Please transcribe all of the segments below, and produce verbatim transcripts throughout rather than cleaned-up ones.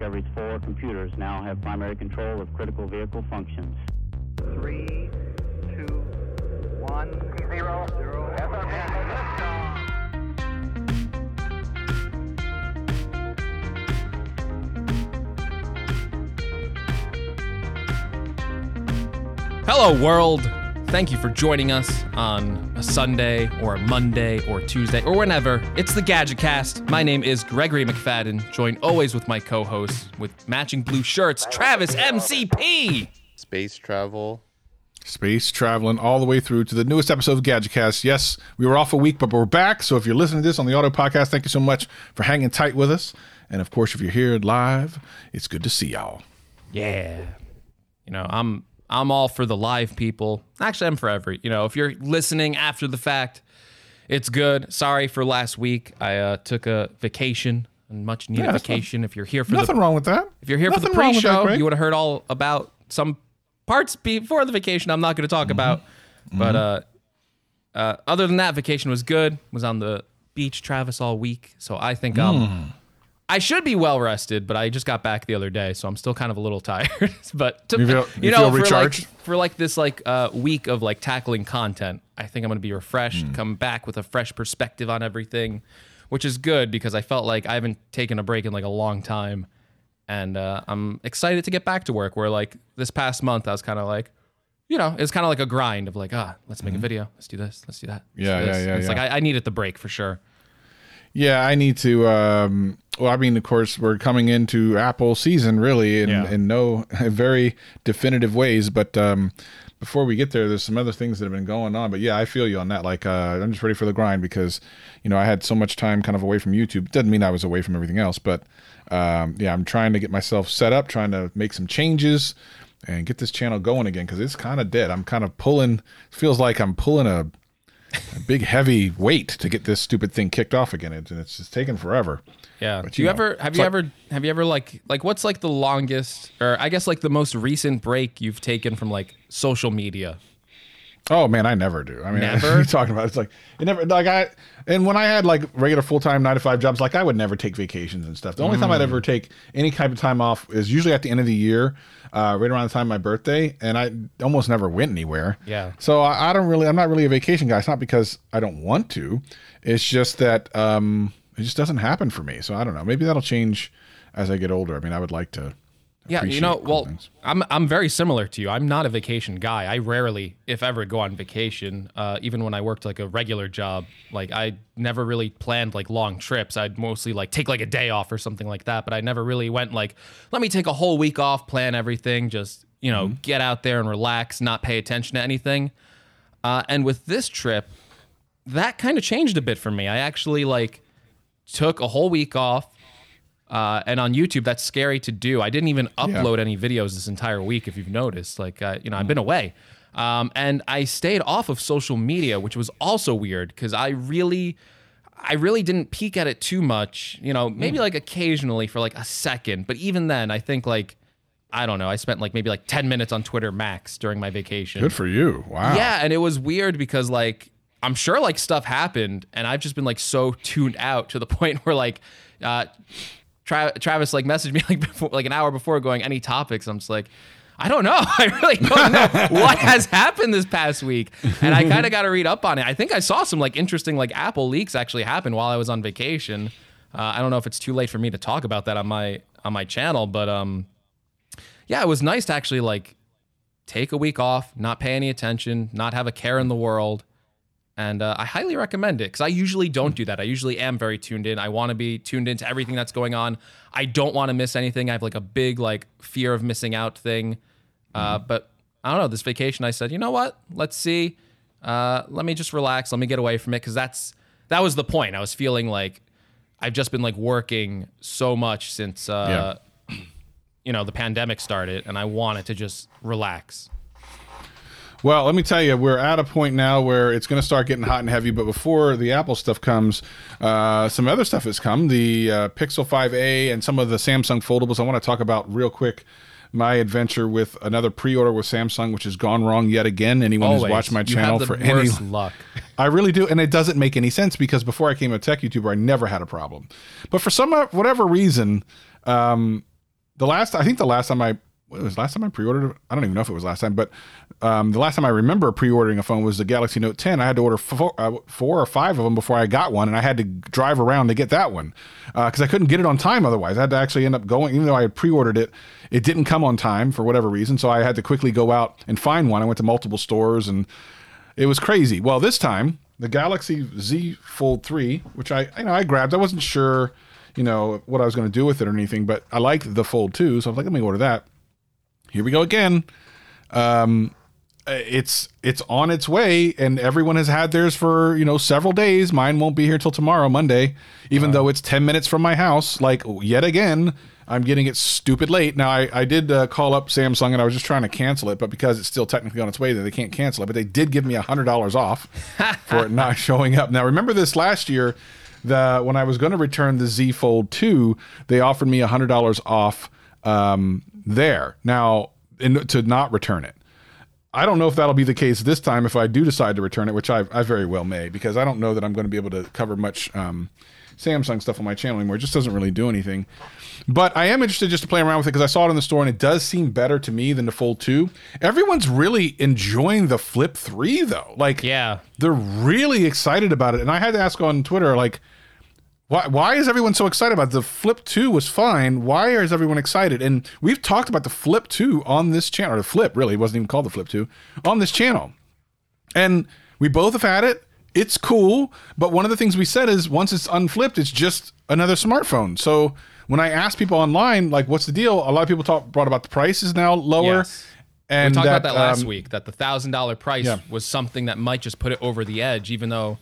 Discovery's four computers now have primary control of critical vehicle functions. Three, two, one, zero, zero, F M. Hello, world. Thank you for joining us on a Sunday or a Monday or Tuesday or whenever. It's the GadgetCast. My name is Gregory McFadden, joined always with my co-hosts with matching blue shirts, Travis M C P. Space travel. Space traveling all the way through to the newest episode of GadgetCast. Yes, we were off a week, but we're back. So if you're listening to this on the audio podcast, thank you so much for hanging tight with us. And of course, if you're here live, it's good to see y'all. Yeah. You know, I'm... I'm all for the live people. Actually, I'm for every, you know, if you're listening after the fact, it's good. Sorry for last week. I uh, took a vacation, a much needed yeah, vacation. If you're here for nothing the, wrong with that. If you're here nothing for the pre-show, that, you would have heard all about some parts before the vacation I'm not going to talk mm-hmm. about. But mm-hmm. uh, uh, other than that, vacation was good. Was on the beach, Travis, all week. So I think mm. I'm... I should be well rested, but I just got back the other day, so I'm still kind of a little tired. But to, you, feel, you, you know, feel for, like, for like this like uh, week of like tackling content, I think I'm going to be refreshed, mm. come back with a fresh perspective on everything, which is good because I felt like I haven't taken a break in like a long time, and uh, I'm excited to get back to work. Where like this past month, I was kind of like, you know, it's kind of like a grind of like, ah, let's make mm. a video, let's do this, let's do that. Let's yeah, do this. yeah, yeah. It's yeah. like I, I needed the break for sure. Yeah, I need to. Um, well, I mean, of course, we're coming into Apple season really in, yeah. in no very definitive ways. But um, before we get there, there's some other things that have been going on. But yeah, I feel you on that. Like, uh, I'm just ready for the grind because, you know, I had so much time kind of away from YouTube. Doesn't mean I was away from everything else. But um, yeah, I'm trying to get myself set up, trying to make some changes and get this channel going again because it's kind of dead. I'm kind of pulling, feels like I'm pulling a. a big heavy weight to get this stupid thing kicked off again, and it's just taken forever. Yeah. But, you, you know, ever have you like, ever have you ever like like what's like the longest or I guess like the most recent break you've taken from like social media? Oh man, I never do. I mean, never? You're talking about it's like it never like I and when I had like regular full time nine to five jobs, like I would never take vacations and stuff. The only mm. time I'd ever take any kind of time off is usually at the end of the year, uh, right around the time of my birthday, and I almost never went anywhere. Yeah. So I, I don't really, I'm not really a vacation guy. It's not because I don't want to. It's just that um, it just doesn't happen for me. So I don't know. Maybe that'll change as I get older. I mean, I would like to. Yeah, you know, well, things. I'm I'm very similar to you. I'm not a vacation guy. I rarely, if ever, go on vacation. Uh, even when I worked like a regular job, like I never really planned like long trips. I'd mostly like take like a day off or something like that. But I never really went like, let me take a whole week off, plan everything, just, you know, mm-hmm. get out there and relax, not pay attention to anything. Uh, and with this trip, that kind of changed a bit for me. I actually like took a whole week off. Uh, and on YouTube, that's scary to do. I didn't even upload yeah. any videos this entire week, if you've noticed. Like, uh, you know, I've been away. Um, and I stayed off of social media, which was also weird because I really, I really didn't peek at it too much. You know, maybe mm. like occasionally for like a second. But even then, I think like, I don't know, I spent like maybe like ten minutes on Twitter max during my vacation. Good for you. Wow. Yeah. And it was weird because like, I'm sure like stuff happened and I've just been like so tuned out to the point where like... Uh, Travis like messaged me like before, like an hour before going any topics. I'm just like, I don't know. I really don't know what has happened this past week. And I kind of got to read up on it. I think I saw some like interesting like Apple leaks actually happen while I was on vacation. Uh, I don't know if it's too late for me to talk about that on my on my channel, but um, yeah, it was nice to actually like take a week off, not pay any attention, not have a care in the world. And uh, I highly recommend it because I usually don't do that. I usually am very tuned in. I want to be tuned into everything that's going on. I don't want to miss anything. I have like a big like fear of missing out thing. Uh, mm-hmm. But I don't know. This vacation, I said, you know what? Let's see. Uh, let me just relax. Let me get away from it because that's that was the point. I was feeling like I've just been like working so much since uh, yeah. you know the pandemic started, and I wanted to just relax. Well, let me tell you, we're at a point now where it's going to start getting hot and heavy. But before the Apple stuff comes, uh, some other stuff has come. The uh, Pixel five A and some of the Samsung foldables. I want to talk about real quick my adventure with another pre-order with Samsung, which has gone wrong yet again. Anyone Always. who's watched my channel for any... You have the worst luck. I really do. And it doesn't make any sense because before I became a tech YouTuber, I never had a problem. But for some whatever reason... Um, the last, I think the last time I, what was last time I pre-ordered, I don't even know if it was last time, but um, the last time I remember pre-ordering a phone was the Galaxy Note ten. I had to order four, uh, four or five of them before I got one, and I had to drive around to get that one because uh, I couldn't get it on time otherwise. I had to actually end up going, even though I had pre-ordered it, it didn't come on time for whatever reason, so I had to quickly go out and find one. I went to multiple stores, and it was crazy. Well, this time, the Galaxy Z Fold three, which I, you know, I grabbed. I wasn't sure, you know, what I was going to do with it or anything, but I liked the Fold two, so I was like, let me order that. Here we go again. Um, it's it's on its way, and everyone has had theirs for, you know, several days. Mine won't be here till tomorrow, Monday, even uh, though it's ten minutes from my house. Like, yet again, I'm getting it stupid late. Now, I, I did uh, call up Samsung, and I was just trying to cancel it, but because it's still technically on its way, they can't cancel it. But they did give me one hundred dollars off for it not showing up. Now, remember this last year, the when I was going to return the Z Fold two, they offered me one hundred dollars off um there now in, to not return it. I don't know if that'll be the case this time if I do decide to return it, which I've, I very well may, because I don't know that I'm going to be able to cover much um Samsung stuff on my channel anymore. It just doesn't really do anything. But I am interested just to play around with it because I saw it in the store and it does seem better to me than the Fold two. Everyone's really enjoying the Flip three though. Like, yeah, they're really excited about it. And I had to ask on Twitter, like, Why why is everyone so excited about it? The Flip two was fine. Why is everyone excited? And we've talked about the Flip two on this channel, or the Flip, really. It wasn't even called the Flip two, on this channel. And we both have had it. It's cool. But one of the things we said is once it's unflipped, it's just another smartphone. So when I asked people online, like, what's the deal? A lot of people talk, brought about the price is now lower. Yes. And we talked that, about that last um, week, that the one thousand dollars price yeah. was something that might just put it over the edge, even though...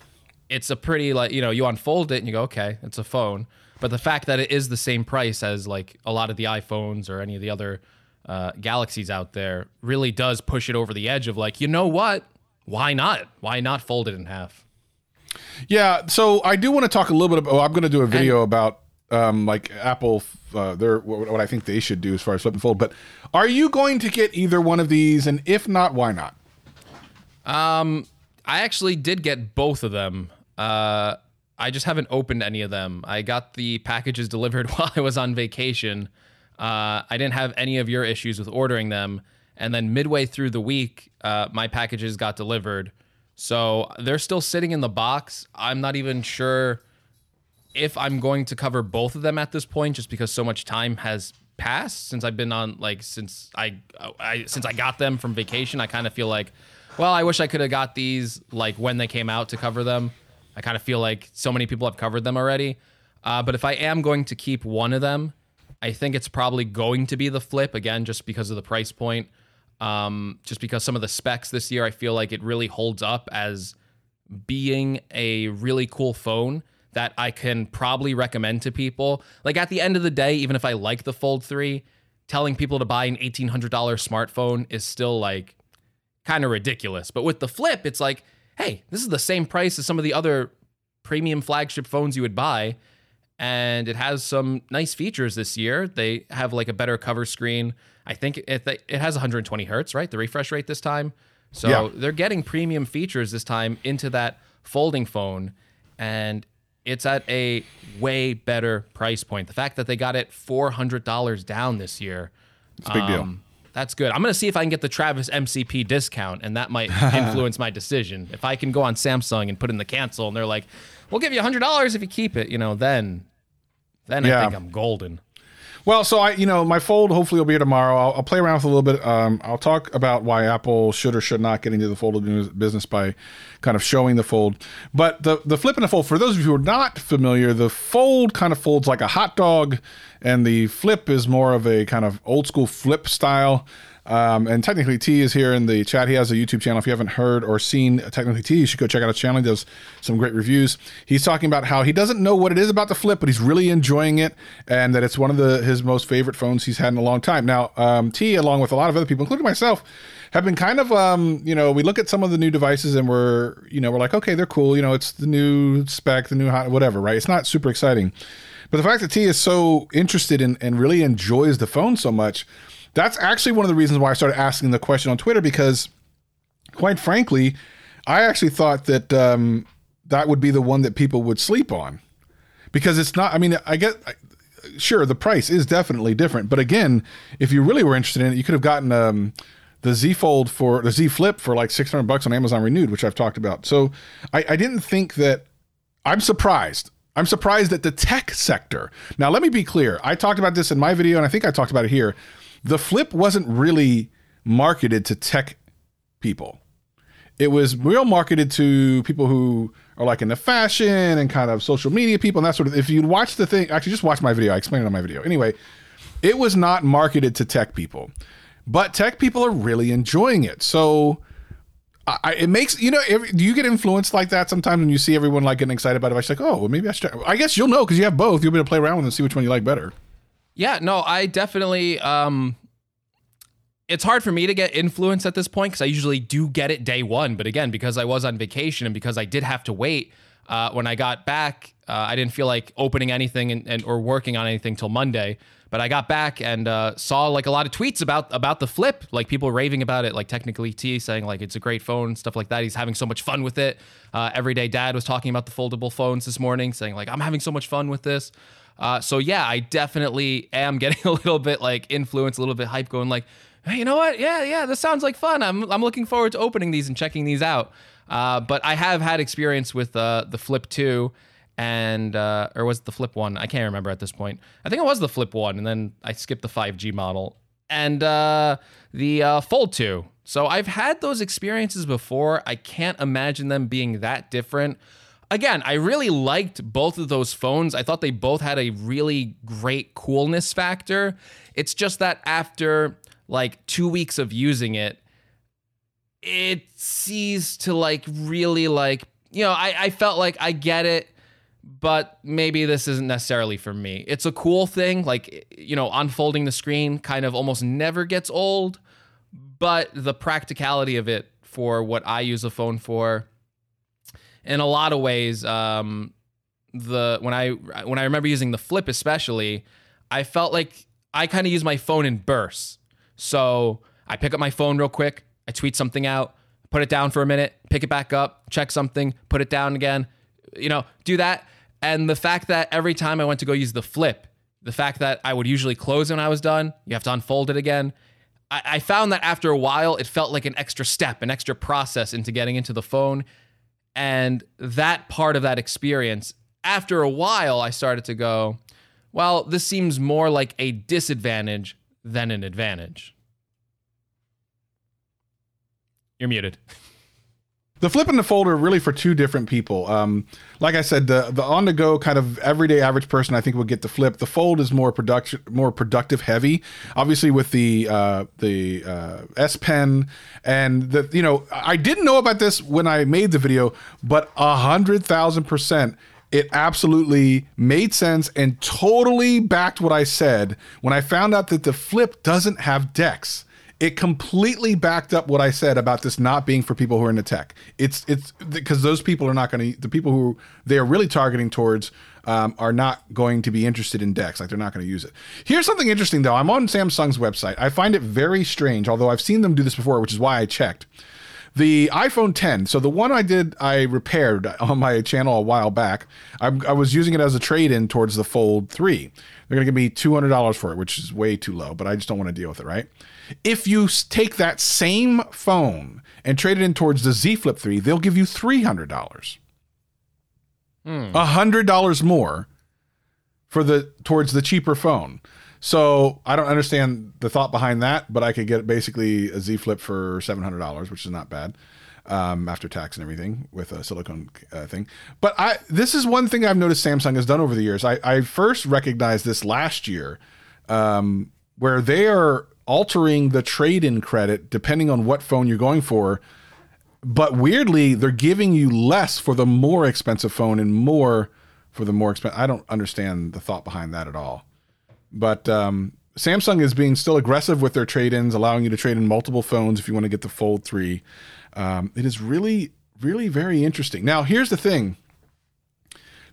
It's a pretty, like, you know, you unfold it and you go, okay, it's a phone. But the fact that it is the same price as, like, a lot of the iPhones or any of the other uh, Galaxies out there really does push it over the edge of, like, you know what? Why not? Why not fold it in half? Yeah, so I do want to talk a little bit about, oh, I'm going to do a video and, about, um, like, Apple, uh, their, what I think they should do as far as flip and fold. But are you going to get either one of these? And if not, why not? Um, I actually did get both of them. Uh, I just haven't opened any of them. I got the packages delivered while I was on vacation. Uh, I didn't have any of your issues with ordering them. And then midway through the week, uh, my packages got delivered. So they're still sitting in the box. I'm not even sure if I'm going to cover both of them at this point, just because so much time has passed since I've been on, like, since I, I since I got them from vacation. I kind of feel like, well, I wish I could have got these, like, when they came out to cover them. I kind of feel like so many people have covered them already. Uh, but if I am going to keep one of them, I think it's probably going to be the Flip, again, just because of the price point. Um, just because some of the specs this year, I feel like it really holds up as being a really cool phone that I can probably recommend to people. Like, at the end of the day, even if I like the Fold three, telling people to buy an eighteen hundred dollars smartphone is still, like, kind of ridiculous. But with the Flip, it's like, hey, this is the same price as some of the other premium flagship phones you would buy. And it has some nice features this year. They have, like, a better cover screen. I think it, it has one hundred twenty hertz, right? The refresh rate this time. So yeah. They're getting premium features this time into that folding phone. And it's at a way better price point. The fact that they got it four hundred dollars down this year. It's a big um, deal. That's good. I'm going to see if I can get the Travis M C P discount, and that might influence my decision. If I can go on Samsung and put in the cancel, and they're like, we'll give you one hundred dollars if you keep it, you know, then then yeah. I think I'm golden. Well, so, I, you know, my Fold hopefully will be here tomorrow. I'll, I'll play around with it a little bit. Um, I'll talk about why Apple should or should not get into the Fold business by kind of showing the Fold. But the, the Flip and the Fold, for those of you who are not familiar, the Fold kind of folds like a hot dog, and the Flip is more of a kind of old school flip style. Um, and Technically T is here in the chat. He has a YouTube channel. If you haven't heard or seen Technically T, you should go check out his channel. He does some great reviews. He's talking about how he doesn't know what it is about the Flip, but he's really enjoying it, and that it's one of the his most favorite phones he's had in a long time. Now, um, T, along with a lot of other people, including myself, have been kind of, um, you know, we look at some of the new devices and we're, you know, we're like, okay, they're cool. You know, it's the new spec, the new hot, whatever, right? It's not super exciting. But the fact that T is so interested in and really enjoys the phone so much, that's actually one of the reasons why I started asking the question on Twitter, because, quite frankly, I actually thought that um, that would be the one that people would sleep on, because it's not, I mean, I get, sure, the price is definitely different. But again, if you really were interested in it, you could have gotten um, the Z Fold for the Z Flip for like six hundred bucks on Amazon Renewed, which I've talked about. So I, I didn't think that I'm surprised. I'm surprised at the tech sector. Now, let me be clear. I talked about this in my video, and I think I talked about it here. The Flip wasn't really marketed to tech people. It was real marketed to people who are like in the fashion and kind of social media people and that sort of thing. If you watch the thing, actually just watch my video. I explained it on my video. Anyway, it was not marketed to tech people, but tech people are really enjoying it. So I, it makes, you know, every, do you get influenced like that sometimes when you see everyone like getting excited about it? I was like, oh, well, maybe I should. I guess you'll know because you have both. You'll be able to play around with them and see which one you like better. Yeah, no, I definitely... Um... It's hard for me to get influence at this point because I usually do get it day one. But again, because I was on vacation and because I did have to wait uh, when I got back, uh, I didn't feel like opening anything and, and or working on anything till Monday. But I got back and uh, saw like a lot of tweets about about the Flip, like people raving about it, like Technically T saying like it's a great phone, stuff like that. He's having so much fun with it. Uh, Everyday Dad was talking about the foldable phones this morning, saying like, I'm having so much fun with this. Uh, so yeah, I definitely am getting a little bit like influence, a little bit hype going like, hey, you know what? Yeah, yeah, this sounds like fun. I'm I'm looking forward to opening these and checking these out. Uh, but I have had experience with uh, the Flip two and, uh, or was it the Flip one? I can't remember at this point. I think it was the Flip one, and then I skipped the five G model and uh, the uh, Fold two. So I've had those experiences before. I can't imagine them being that different. Again, I really liked both of those phones. I thought they both had a really great coolness factor. It's just that after... like two weeks of using it, it ceased to like really like, you know, I, I felt like I get it, but maybe this isn't necessarily for me. It's a cool thing. Like, you know, unfolding the screen kind of almost never gets old, but the practicality of it for what I use a phone for in a lot of ways, um, the, when I, when I remember using the Flip, especially, I felt like I kind of use my phone in bursts. So I pick up my phone real quick. I tweet something out, put it down for a minute, pick it back up, check something, put it down again, you know, do that. And the fact that every time I went to go use the Flip, the fact that I would usually close when I was done, you have to unfold it again. I, I found that after a while, it felt like an extra step, an extra process into getting into the phone. And that part of that experience, after a while, I started to go, well, this seems more like a disadvantage than an advantage. You're muted. The Flip and the Fold are really for two different people. Um, like I said, the the on-the-go kind of everyday average person, I think, will get the Flip. The Fold is more production, more productive heavy. Obviously, with the uh, the uh, S Pen and the, you know, I didn't know about this when I made the video, but a hundred thousand percent. It absolutely made sense and totally backed what I said when I found out that the Flip doesn't have Dex. It completely backed up what I said about this not being for people who are into tech. It's it's because those people are not going to, the people who they are really targeting towards um, are not going to be interested in Dex. Like, they're not going to use it. Here's something interesting though. I'm on Samsung's website. I find it very strange, although I've seen them do this before, which is why I checked. The iPhone ten, so the one I did, I repaired on my channel a while back. I, I was using it as a trade-in towards the Fold three. They're going to give me two hundred dollars for it, which is way too low, but I just don't want to deal with it, right? If you take that same phone and trade it in towards the Z Flip three, they'll give you three hundred dollars. Hmm. one hundred dollars more for the towards the cheaper phone. So I don't understand the thought behind that, but I could get basically a Z Flip for seven hundred dollars, which is not bad um, after tax and everything with a silicone uh, thing. But I, this is one thing I've noticed Samsung has done over the years. I, I first recognized this last year um, where they are altering the trade-in credit depending on what phone you're going for. But weirdly, they're giving you less for the more expensive phone and more for the more expensive. I don't understand the thought behind that at all. But um, Samsung is being still aggressive with their trade-ins, allowing you to trade in multiple phones if you want to get the Fold three. Um, it is really, really very interesting. Now, here's the thing.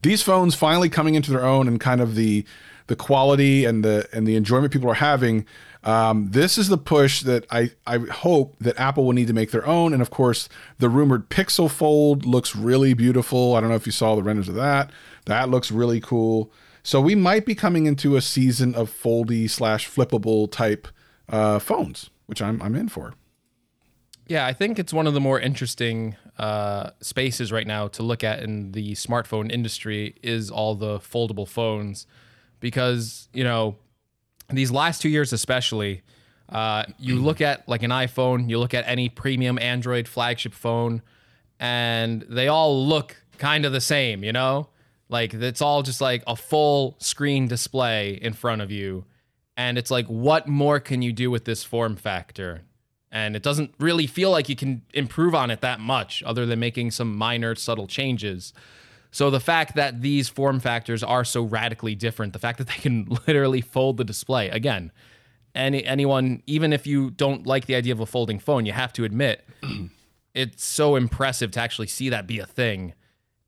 These phones finally coming into their own and kind of the the quality and the and the enjoyment people are having. Um, this is the push that I, I hope that Apple will need to make their own. And, of course, the rumored Pixel Fold looks really beautiful. I don't know if you saw the renders of that. That looks really cool. So we might be coming into a season of foldy slash flippable type uh, phones, which I'm I'm in for. Yeah, I think it's one of the more interesting uh, spaces right now to look at in the smartphone industry is all the foldable phones, because, you know, these last two years especially, uh, you look at like an iPhone, you look at any premium Android flagship phone, and they all look kind of the same, you know? Like, it's all just like a full screen display in front of you. And it's like, what more can you do with this form factor? And it doesn't really feel like you can improve on it that much other than making some minor subtle changes. So the fact that these form factors are so radically different, the fact that they can literally fold the display, again, any anyone, even if you don't like the idea of a folding phone, you have to admit, it's so impressive to actually see that be a thing.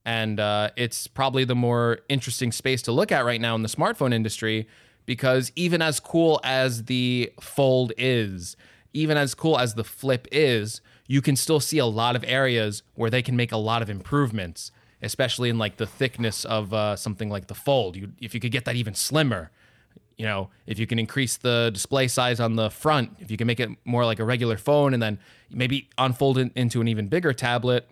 And uh, it's probably the more interesting space to look at right now in the smartphone industry, because even as cool as the fold is, even as cool as the flip is, you can still see a lot of areas where they can make a lot of improvements, especially in like the thickness of uh, something like the fold. You, if you could get that even slimmer, you know, if you can increase the display size on the front, if you can make it more like a regular phone and then maybe unfold it into an even bigger tablet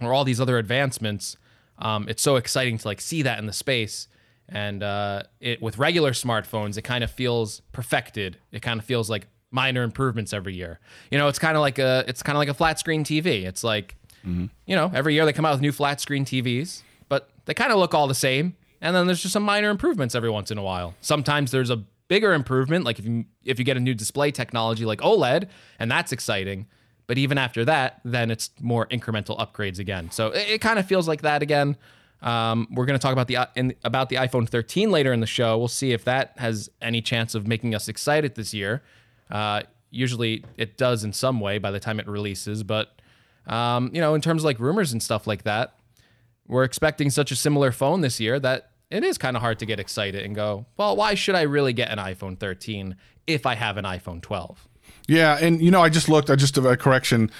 or all these other advancements, um, it's so exciting to like see that in the space. And uh, it with regular smartphones, it kind of feels perfected. It kind of feels like minor improvements every year. You know, it's kind of like a it's kind of like a flat screen T V. It's like, mm-hmm. you know, every year they come out with new flat screen T Vs, but they kind of look all the same. And then there's just some minor improvements every once in a while. Sometimes there's a bigger improvement, like if you if you get a new display technology like OLED, and that's exciting. But even after that, then it's more incremental upgrades again. So it, it kind of feels like that again. Um, we're going to talk about the in, about the iPhone thirteen later in the show. We'll see if that has any chance of making us excited this year. Uh, usually it does in some way by the time it releases, but, um, you know, in terms of like rumors and stuff like that, we're expecting such a similar phone this year that it is kind of hard to get excited and go, well, why should I really get an iPhone thirteen if I have an iPhone twelve? Yeah. And, you know, I just looked, I just did a correction.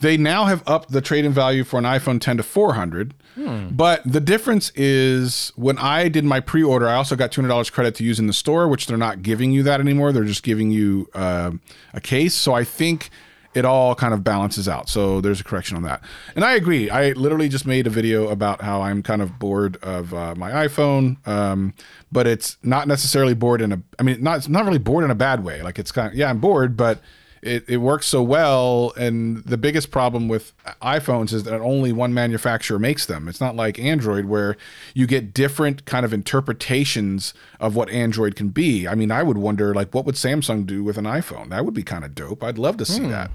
They now have upped the trade-in value for an iPhone ten to four hundred dollars. Hmm. But the difference is when I did my pre-order, I also got two hundred dollars credit to use in the store, which they're not giving you that anymore. They're just giving you uh, a case. So I think it all kind of balances out. So there's a correction on that. And I agree. I literally just made a video about how I'm kind of bored of uh, my iPhone, um, but it's not necessarily bored in a, I mean, not, it's not really bored in a bad way. Like it's kind of, yeah, I'm bored, but It, it works so well, and the biggest problem with iPhones is that only one manufacturer makes them. It's not like Android, where you get different kind of interpretations of what Android can be. I mean, I would wonder, like, what would Samsung do with an iPhone? That would be kind of dope. I'd love to see hmm. that.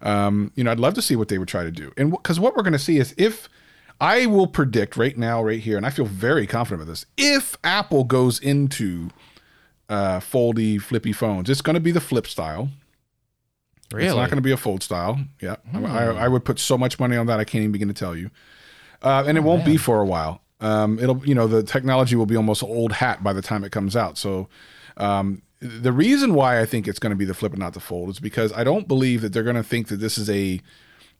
Um, you know, I'd love to see what they would try to do. And because w- what we're going to see is if I will predict right now, right here, and I feel very confident about this, if Apple goes into uh, foldy, flippy phones, it's going to be the flip style. Really? It's not going to be a fold style. Yeah. Mm. I, I would put so much money on that. I can't even begin to tell you. Uh, and it oh, won't man. be for a while. Um, it'll, you know, the technology will be almost old hat by the time it comes out. So um, the reason why I think it's going to be the flip and not the fold is because I don't believe that they're going to think that this is a,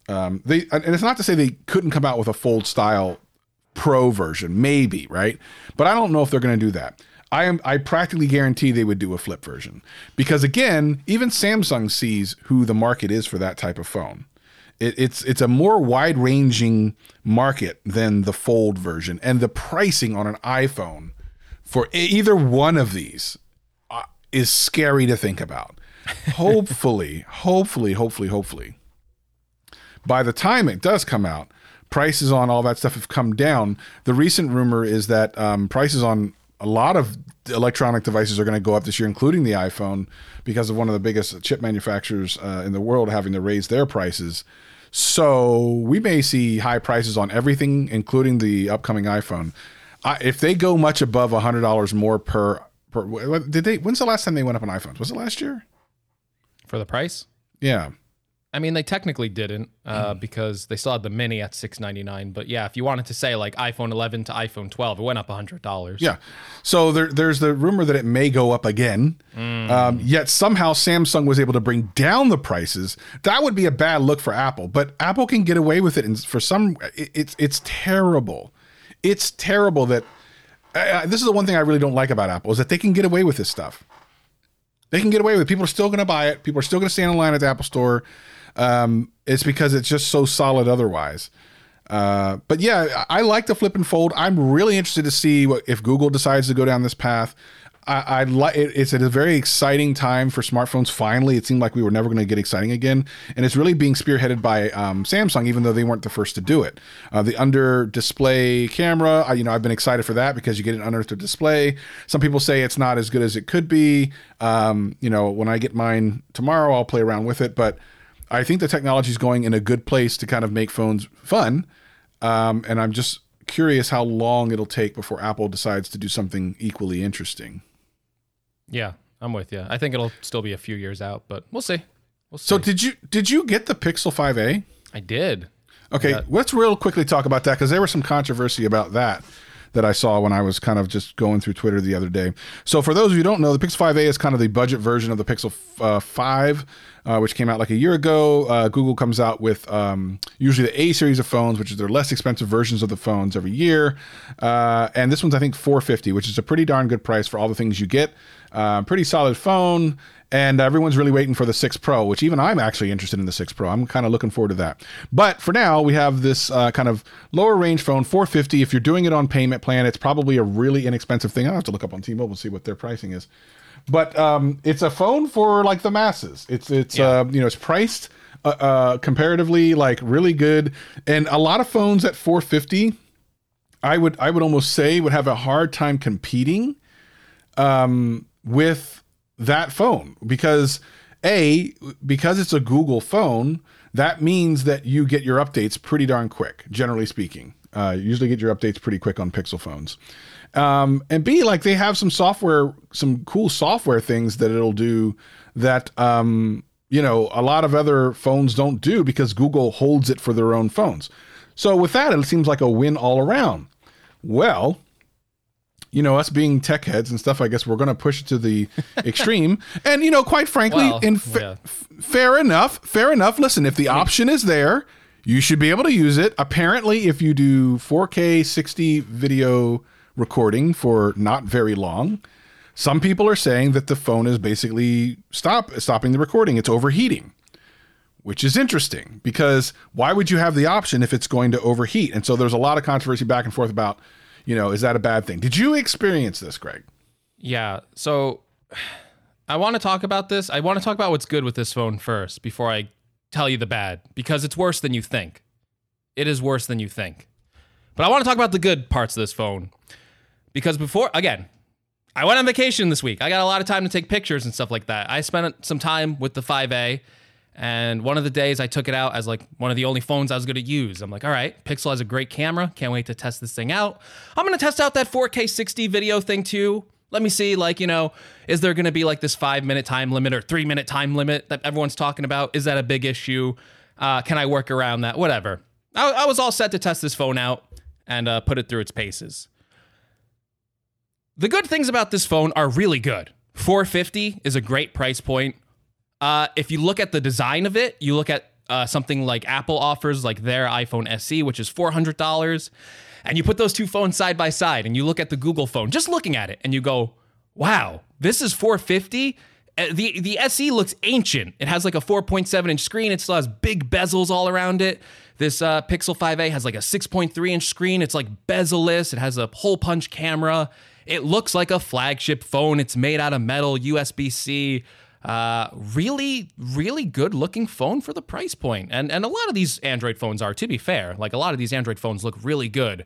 um, they, and it's not to say they couldn't come out with a fold style pro version, maybe. Right. But I don't know if they're going to do that. I am. I practically guarantee they would do a flip version, because again, even Samsung sees who the market is for that type of phone. It, it's it's a more wide-ranging market than the fold version, and the pricing on an iPhone for either one of these uh, is scary to think about. Hopefully, hopefully, hopefully, hopefully, by the time it does come out, prices on all that stuff have come down. The recent rumor is that um, prices on a lot of electronic devices are going to go up this year, including the iPhone, because of one of the biggest chip manufacturers uh, in the world having to raise their prices. So we may see high prices on everything, including the upcoming iPhone. I, if they go much above one hundred dollars more per, per, did they? When's the last time they went up on iPhones? Was it last year? For the price? Yeah. I mean, they technically didn't uh, mm. because they still had the mini at six ninety-nine. But yeah, if you wanted to say like iPhone eleven to iPhone twelve, it went up one hundred dollars. Yeah. So there, there's the rumor that it may go up again. Mm. Um, yet somehow Samsung was able to bring down the prices. That would be a bad look for Apple. But Apple can get away with it. And for some, it, it's it's terrible. It's terrible that I, I, this is the one thing I really don't like about Apple is that they can get away with this stuff. They can get away with it. People are still going to buy it. People are still going to stand in line at the Apple Store. Um, it's because it's just so solid otherwise. Uh, but yeah, I like the flip and fold. I'm really interested to see what, if Google decides to go down this path. I, I like it, it's at a very exciting time for smartphones. Finally, it seemed like we were never going to get exciting again, and it's really being spearheaded by um, Samsung, even though they weren't the first to do it. Uh, the under display camera, I, you know, I've been excited for that because you get an under display. Some people say it's not as good as it could be. Um, you know, when I get mine tomorrow, I'll play around with it, but I think the technology is going in a good place to kind of make phones fun. Um, and I'm just curious how long it'll take before Apple decides to do something equally interesting. Yeah, I'm with you. I think it'll still be a few years out, but we'll see. We'll see. So did you did you get the Pixel five A? I did. Okay, I got... let's real quickly talk about that because there was some controversy about that that I saw when I was kind of just going through Twitter the other day. So for those of you who don't know, the Pixel five A is kind of the budget version of the Pixel uh, five, uh, which came out like a year ago. Uh, Google comes out with um, usually the A series of phones, which is their less expensive versions of the phones every year. Uh, and this one's, I think, four hundred fifty dollars, which is a pretty darn good price for all the things you get. Uh, pretty solid phone. And everyone's really waiting for the six Pro, which even I'm actually interested in the six Pro. I'm kind of looking forward to that. But for now, we have this uh, kind of lower range phone, four hundred fifty dollars. If you're doing it on payment plan, it's probably a really inexpensive thing. I'll have to look up on T-Mobile and see what their pricing is. But um, it's a phone for like the masses. It's it's yeah. uh, you know it's priced uh, uh, comparatively like really good, and a lot of phones at four hundred fifty dollars, I would I would almost say would have a hard time competing um, with. that phone because a because it's a Google phone, that means that you get your updates pretty darn quick, generally speaking. Uh you usually get your updates pretty quick on Pixel phones, um and b like they have some software some cool software things that it'll do that um you know a lot of other phones don't do because Google holds it for their own phones. So with that, it seems like a win all around. Well, you know, us being tech heads and stuff, I guess we're going to push it to the extreme. And, you know, quite frankly, well, in fa- yeah. f- fair enough, fair enough. Listen, if the option is there, you should be able to use it. Apparently, if you do four K sixty video recording for not very long, some people are saying that the phone is basically stop stopping the recording. It's overheating, which is interesting because why would you have the option if it's going to overheat? And so there's a lot of controversy back and forth about, you know, is that a bad thing? Did you experience this, Greg? Yeah. So I want to talk about this. I want to talk about what's good with this phone first before I tell you the bad, because it's worse than you think. It is worse than you think. But I want to talk about the good parts of this phone, because before, again, I went on vacation this week. I got a lot of time to take pictures and stuff like that. I spent some time with the five A, and one of the days I took it out as like one of the only phones I was going to use. I'm like, all right, Pixel has a great camera. Can't wait to test this thing out. I'm going to test out that four K sixty video thing too. Let me see, like, you know, is there going to be like this five minute time limit or three minute time limit that everyone's talking about? Is that a big issue? Uh, can I work around that? Whatever. I, I was all set to test this phone out and uh, put it through its paces. The good things about this phone are really good. four hundred fifty dollars is a great price point. Uh, if you look at the design of it, you look at uh, something like Apple offers, like their iPhone S E, which is four hundred dollars, and you put those two phones side by side, and you look at the Google phone, just looking at it, and you go, wow, this is four hundred fifty dollars. The, the S E looks ancient. It has like a four point seven inch screen. It still has big bezels all around it. This uh, Pixel five A has like a six point three inch screen. It's like bezel-less. It has a hole-punch camera. It looks like a flagship phone. It's made out of metal, U S B C. Uh, really, really good looking phone for the price point. And and a lot of these Android phones are, to be fair. Like, a lot of these Android phones look really good.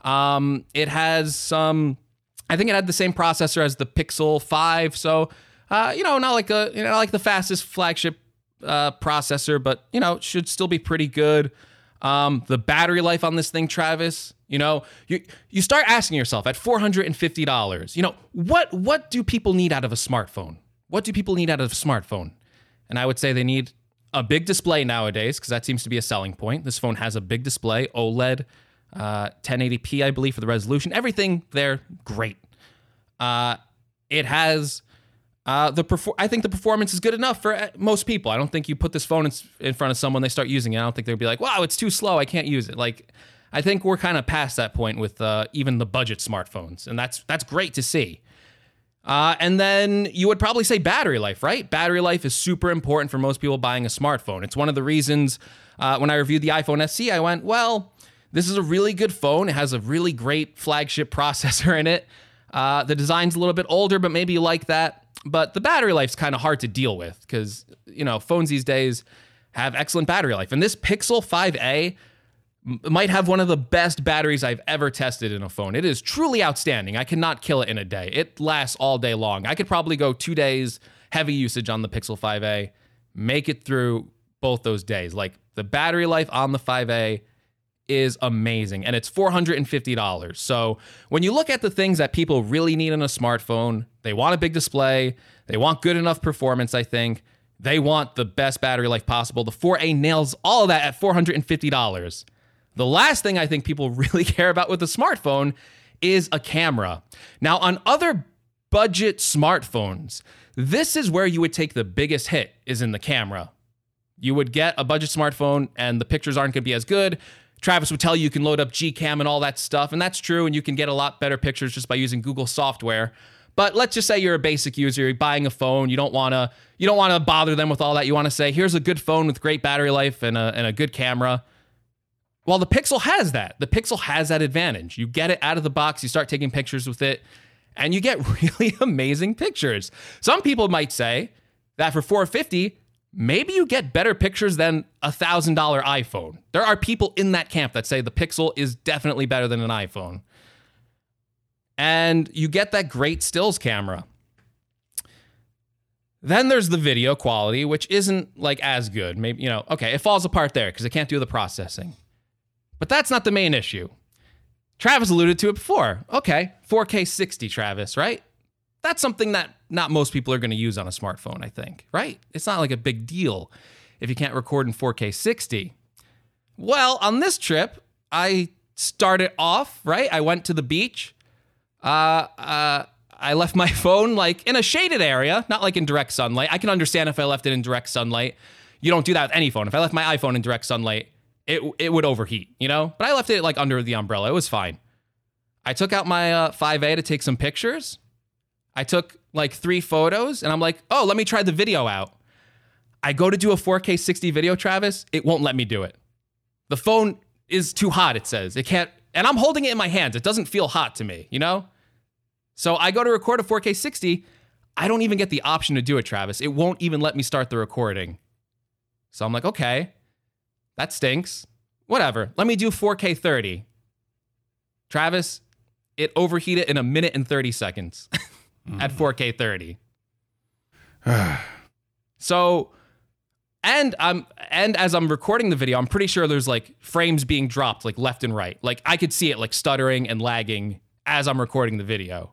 Um, it has some, I think it had the same processor as the Pixel five. So, uh, you know, not like a, you know, like the fastest flagship uh, processor, but, you know, it should still be pretty good. Um, the battery life on this thing, Travis, you know, you, you start asking yourself at four hundred fifty dollars, you know, what, what do people need out of a smartphone? What do people need out of a smartphone? And I would say they need a big display nowadays, because that seems to be a selling point. This phone has a big display, OLED, uh, ten eighty p, I believe, for the resolution. Everything there, great. Uh, it has, uh, the perfor- I think the performance is good enough for most people. I don't think you put this phone in, in front of someone, they start using it. I don't think they'll be like, wow, it's too slow, I can't use it. Like, I think we're kind of past that point with uh, even the budget smartphones, and that's that's great to see. Uh, and then you would probably say battery life, right? Battery life is super important for most people buying a smartphone. It's one of the reasons uh, when I reviewed the iPhone S E, I went, well, this is a really good phone. It has a really great flagship processor in it. Uh, the design's a little bit older, but maybe you like that. But the battery life's kind of hard to deal with because, you know, phones these days have excellent battery life. And this Pixel five A might have one of the best batteries I've ever tested in a phone. It is truly outstanding. I cannot kill it in a day. It lasts all day long. I could probably go two days heavy usage on the Pixel five A, make it through both those days. Like, the battery life on the five A is amazing, and it's four hundred fifty dollars. So when you look at the things that people really need in a smartphone, they want a big display, they want good enough performance, I think, they want the best battery life possible. The four A nails all of that at four hundred fifty dollars. The last thing I think people really care about with a smartphone is a camera. Now, on other budget smartphones, this is where you would take the biggest hit, is in the camera. You would get a budget smartphone and the pictures aren't going to be as good. Travis would tell you you can load up Gcam and all that stuff, and that's true, and you can get a lot better pictures just by using Google software. But let's just say you're a basic user, you're buying a phone, you don't want to you don't want to bother them with all that. You want to say, here's a good phone with great battery life and a, and a good camera. Well, the Pixel has that. The Pixel has that advantage. You get it out of the box, you start taking pictures with it, and you get really amazing pictures. Some people might say that for four hundred fifty dollars, maybe you get better pictures than a one thousand dollars iPhone. There are people in that camp that say the Pixel is definitely better than an iPhone. And you get that great stills camera. Then there's the video quality, which isn't like as good. Maybe, you know, okay, it falls apart there because it can't do the processing. But that's not the main issue. Travis alluded to it before. Okay, four K sixty, Travis, right? That's something that not most people are going to use on a smartphone, I think, right? It's not like a big deal if you can't record in four K sixty. Well, on this trip, I started off, right? I went to the beach. Uh, uh, I left my phone like in a shaded area, not like in direct sunlight. I can understand if I left it in direct sunlight. You don't do that with any phone. If I left my iPhone in direct sunlight, It it would overheat, you know? But I left it like under the umbrella. It was fine. I took out my uh, five A to take some pictures. I took like three photos, and I'm like, oh, let me try the video out. I go to do a four K sixty video, Travis. It won't let me do it. The phone is too hot, it says. It can't, and I'm holding it in my hands. It doesn't feel hot to me, you know? So I go to record a four K sixty. I don't even get the option to do it, Travis. It won't even let me start the recording. So I'm like, okay. That stinks. Whatever. Let me do four K thirty. Travis, it overheated in a minute and thirty seconds mm. at four K thirty. So, and I'm and as I'm recording the video, I'm pretty sure there's like frames being dropped like left and right. Like I could see it like stuttering and lagging as I'm recording the video.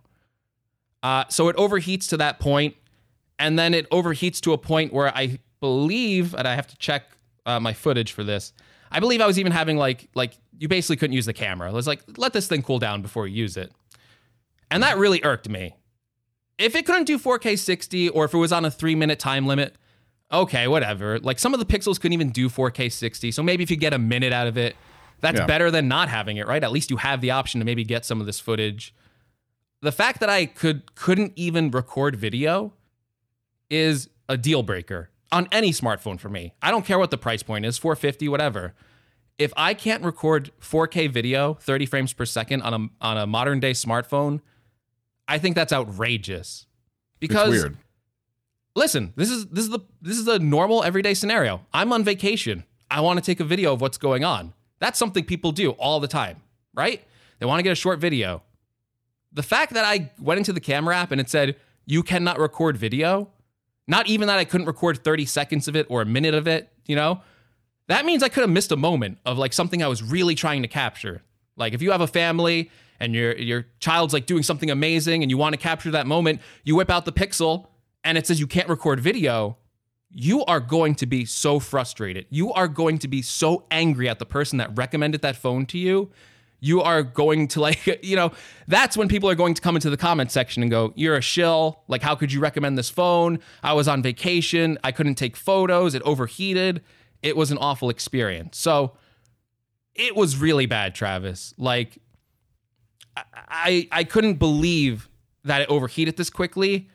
Uh, so it overheats to that point, and then it overheats to a point where I believe, and I have to check Uh, my footage for this. I believe I was even having like, like you basically couldn't use the camera. I was like, let this thing cool down before you use it. And that really irked me. If it couldn't do four K sixty or if it was on a three minute time limit, okay, whatever. Like some of the Pixels couldn't even do four K sixty. So maybe if you get a minute out of it, that's yeah. better than not having it, right? At least you have the option to maybe get some of this footage. The fact that I could, couldn't even record video is a deal breaker on any smartphone for me. I don't care what the price point is, four hundred fifty dollars, whatever. If I can't record four K video, thirty frames per second on a on a modern day smartphone, I think that's outrageous. Because it's weird. Listen, this is this is the this is the normal everyday scenario. I'm on vacation. I want to take a video of what's going on. That's something people do all the time, right? They want to get a short video. The fact that I went into the camera app and it said you cannot record video, not even that I couldn't record thirty seconds of it or a minute of it, you know? That means I could have missed a moment of like something I was really trying to capture. Like if you have a family and your your child's like doing something amazing and you want to capture that moment, you whip out the Pixel and it says you can't record video, you are going to be so frustrated. You are going to be so angry at the person that recommended that phone to you. You are going to like, you know, that's when people are going to come into the comment section and go, you're a shill. Like, how could you recommend this phone? I was on vacation. I couldn't take photos. It overheated. It was an awful experience. So it was really bad, Travis. Like, I I couldn't believe that it overheated this quickly.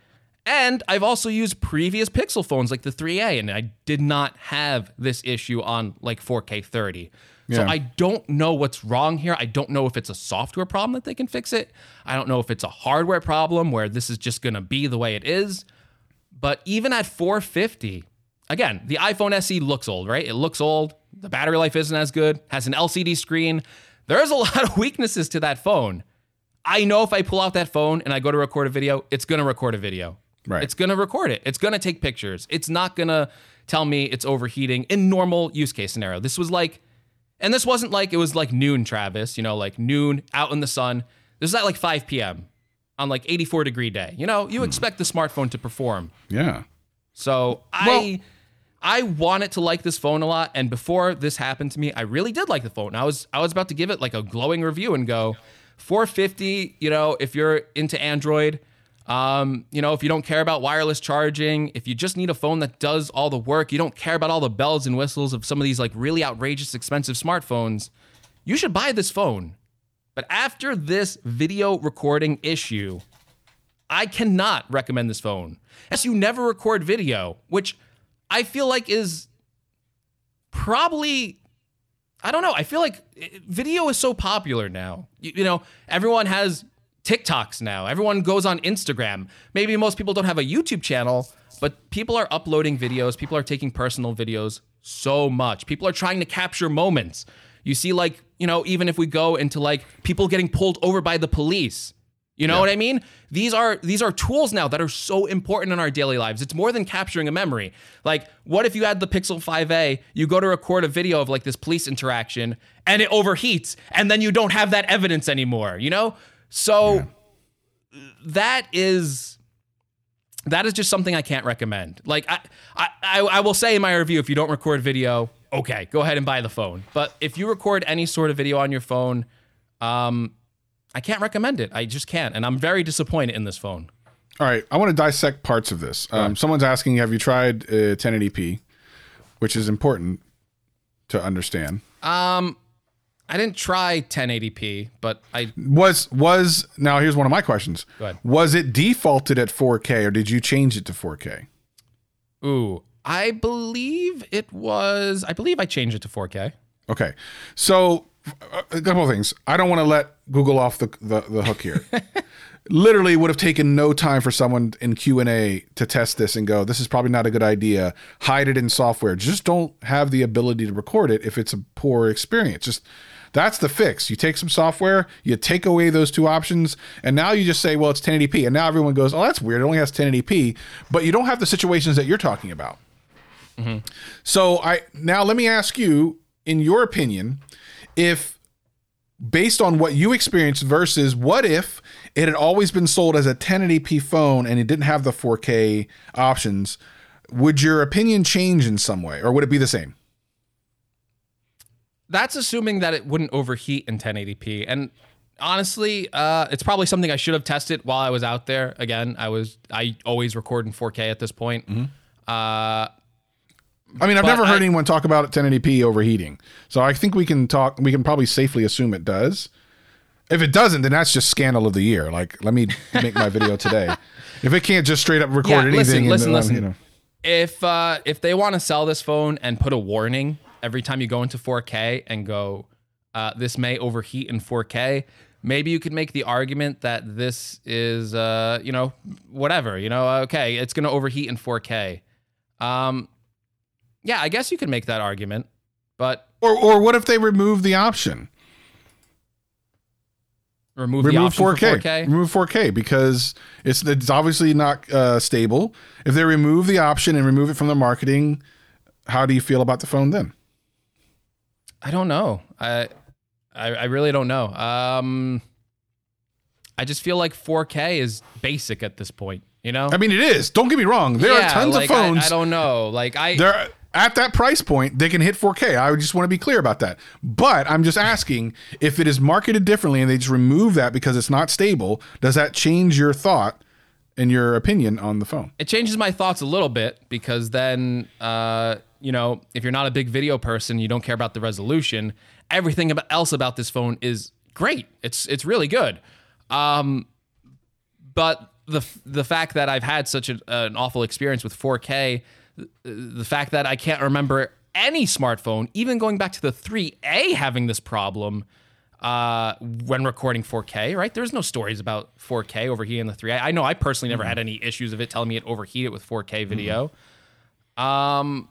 And I've also used previous Pixel phones like the three A, and I did not have this issue on like four K thirty. Yeah. So I don't know what's wrong here. I don't know if it's a software problem that they can fix it. I don't know if it's a hardware problem where this is just going to be the way it is. But even at four fifty, again, the iPhone S E looks old, right? It looks old. The battery life isn't as good. Has an L C D screen. There's a lot of weaknesses to that phone. I know if I pull out that phone and I go to record a video, it's going to record a video. Right. It's going to record it. It's going to take pictures. It's not going to tell me it's overheating in normal use case scenario. This was like, and this wasn't like, it was like noon, Travis, you know, like noon out in the sun. This is at like five p.m. on like eighty-four degree day. You know, you hmm. expect the smartphone to perform. Yeah. So well, I, I wanted to like this phone a lot. And before this happened to me, I really did like the phone. I was, I was about to give it like a glowing review and go four fifty, you know, if you're into Android, Um, you know, if you don't care about wireless charging, if you just need a phone that does all the work, you don't care about all the bells and whistles of some of these like really outrageous, expensive smartphones, you should buy this phone. But after this video recording issue, I cannot recommend this phone. As you never record video, which I feel like is probably, I don't know. I feel like video is so popular now, you, you know, everyone has TikToks now. Everyone goes on Instagram. Maybe most people don't have a YouTube channel, but people are uploading videos. People are taking personal videos so much. People are trying to capture moments. You see, like, you know, even if we go into like people getting pulled over by the police, you know yeah. what I mean? These are these are tools now that are so important in our daily lives. It's more than capturing a memory. Like, what if you had the Pixel five A, you go to record a video of like this police interaction and it overheats and then you don't have that evidence anymore, you know? So yeah. that is that is just something I can't recommend. Like I, I, I will say in my review, if you don't record video, okay, go ahead and buy the phone. But if you record any sort of video on your phone, um, I can't recommend it. I just can't. And I'm very disappointed in this phone. All right. I want to dissect parts of this. Um, yeah. Someone's asking, have you tried uh, ten eighty p, which is important to understand? Um. I didn't try ten eighty p, but I was was now here's one of my questions. Go ahead. Was it defaulted at four K or did you change it to four K? Ooh, I believe it was. I believe I changed it to four K. Okay, so a couple of things. I don't want to let Google off the the, the hook here. Literally would have taken no time for someone in Q and A to test this and go, this is probably not a good idea. Hide it in software. Just don't have the ability to record it if it's a poor experience. Just that's the fix. You take some software, you take away those two options, and now you just say, well, it's ten eighty p. And now everyone goes, oh, that's weird. It only has ten eighty p, but you don't have the situations that you're talking about. Mm-hmm. So I now let me ask you, in your opinion, if based on what you experienced versus what if it had always been sold as a ten eighty p phone and it didn't have the four K options, would your opinion change in some way or would it be the same? That's assuming that it wouldn't overheat in ten eighty p. And honestly, uh, it's probably something I should have tested while I was out there. Again, I was I always record in four K at this point. Mm-hmm. Uh, I mean, I've never heard I, anyone talk about ten eighty p overheating. So I think we can talk. We can probably safely assume it does. If it doesn't, then that's just scandal of the year. Like, let me make my video today. If it can't just straight up record yeah, anything. Listen, listen, the, listen. You know. If, uh, if they want to sell this phone and put a warning every time you go into four K and go, uh, this may overheat in four K, maybe you could make the argument that this is, uh, you know, whatever, you know, okay, it's going to overheat in four K. Um, yeah, I guess you could make that argument, but... Or, or what if they remove the option? Remove, remove the option four K. four K. Remove four K because it's it's obviously not uh, stable. If they remove the option and remove it from the marketing, how do you feel about the phone then? I don't know. I I, I really don't know. Um, I just feel like four K is basic at this point. You know, I mean, it is. Don't get me wrong. There yeah, are tons like, of phones. I, I don't know. Like I, they're at that price point, they can hit four K. I just want to be clear about that. But I'm just asking if it is marketed differently and they just remove that because it's not stable. Does that change your thought and your opinion on the phone? It changes my thoughts a little bit because then, uh, you know, if you're not a big video person, you don't care about the resolution. Everything else about this phone is great. It's it's really good. Um, but the the fact that I've had such a, an awful experience with four K, the fact that I can't remember any smartphone, even going back to the three A, having this problem uh, when recording four K, right? There's no stories about four K overheating in the three A. I know I personally never mm-hmm. had any issues of it telling me it overheated with four K video. Mm-hmm. Um,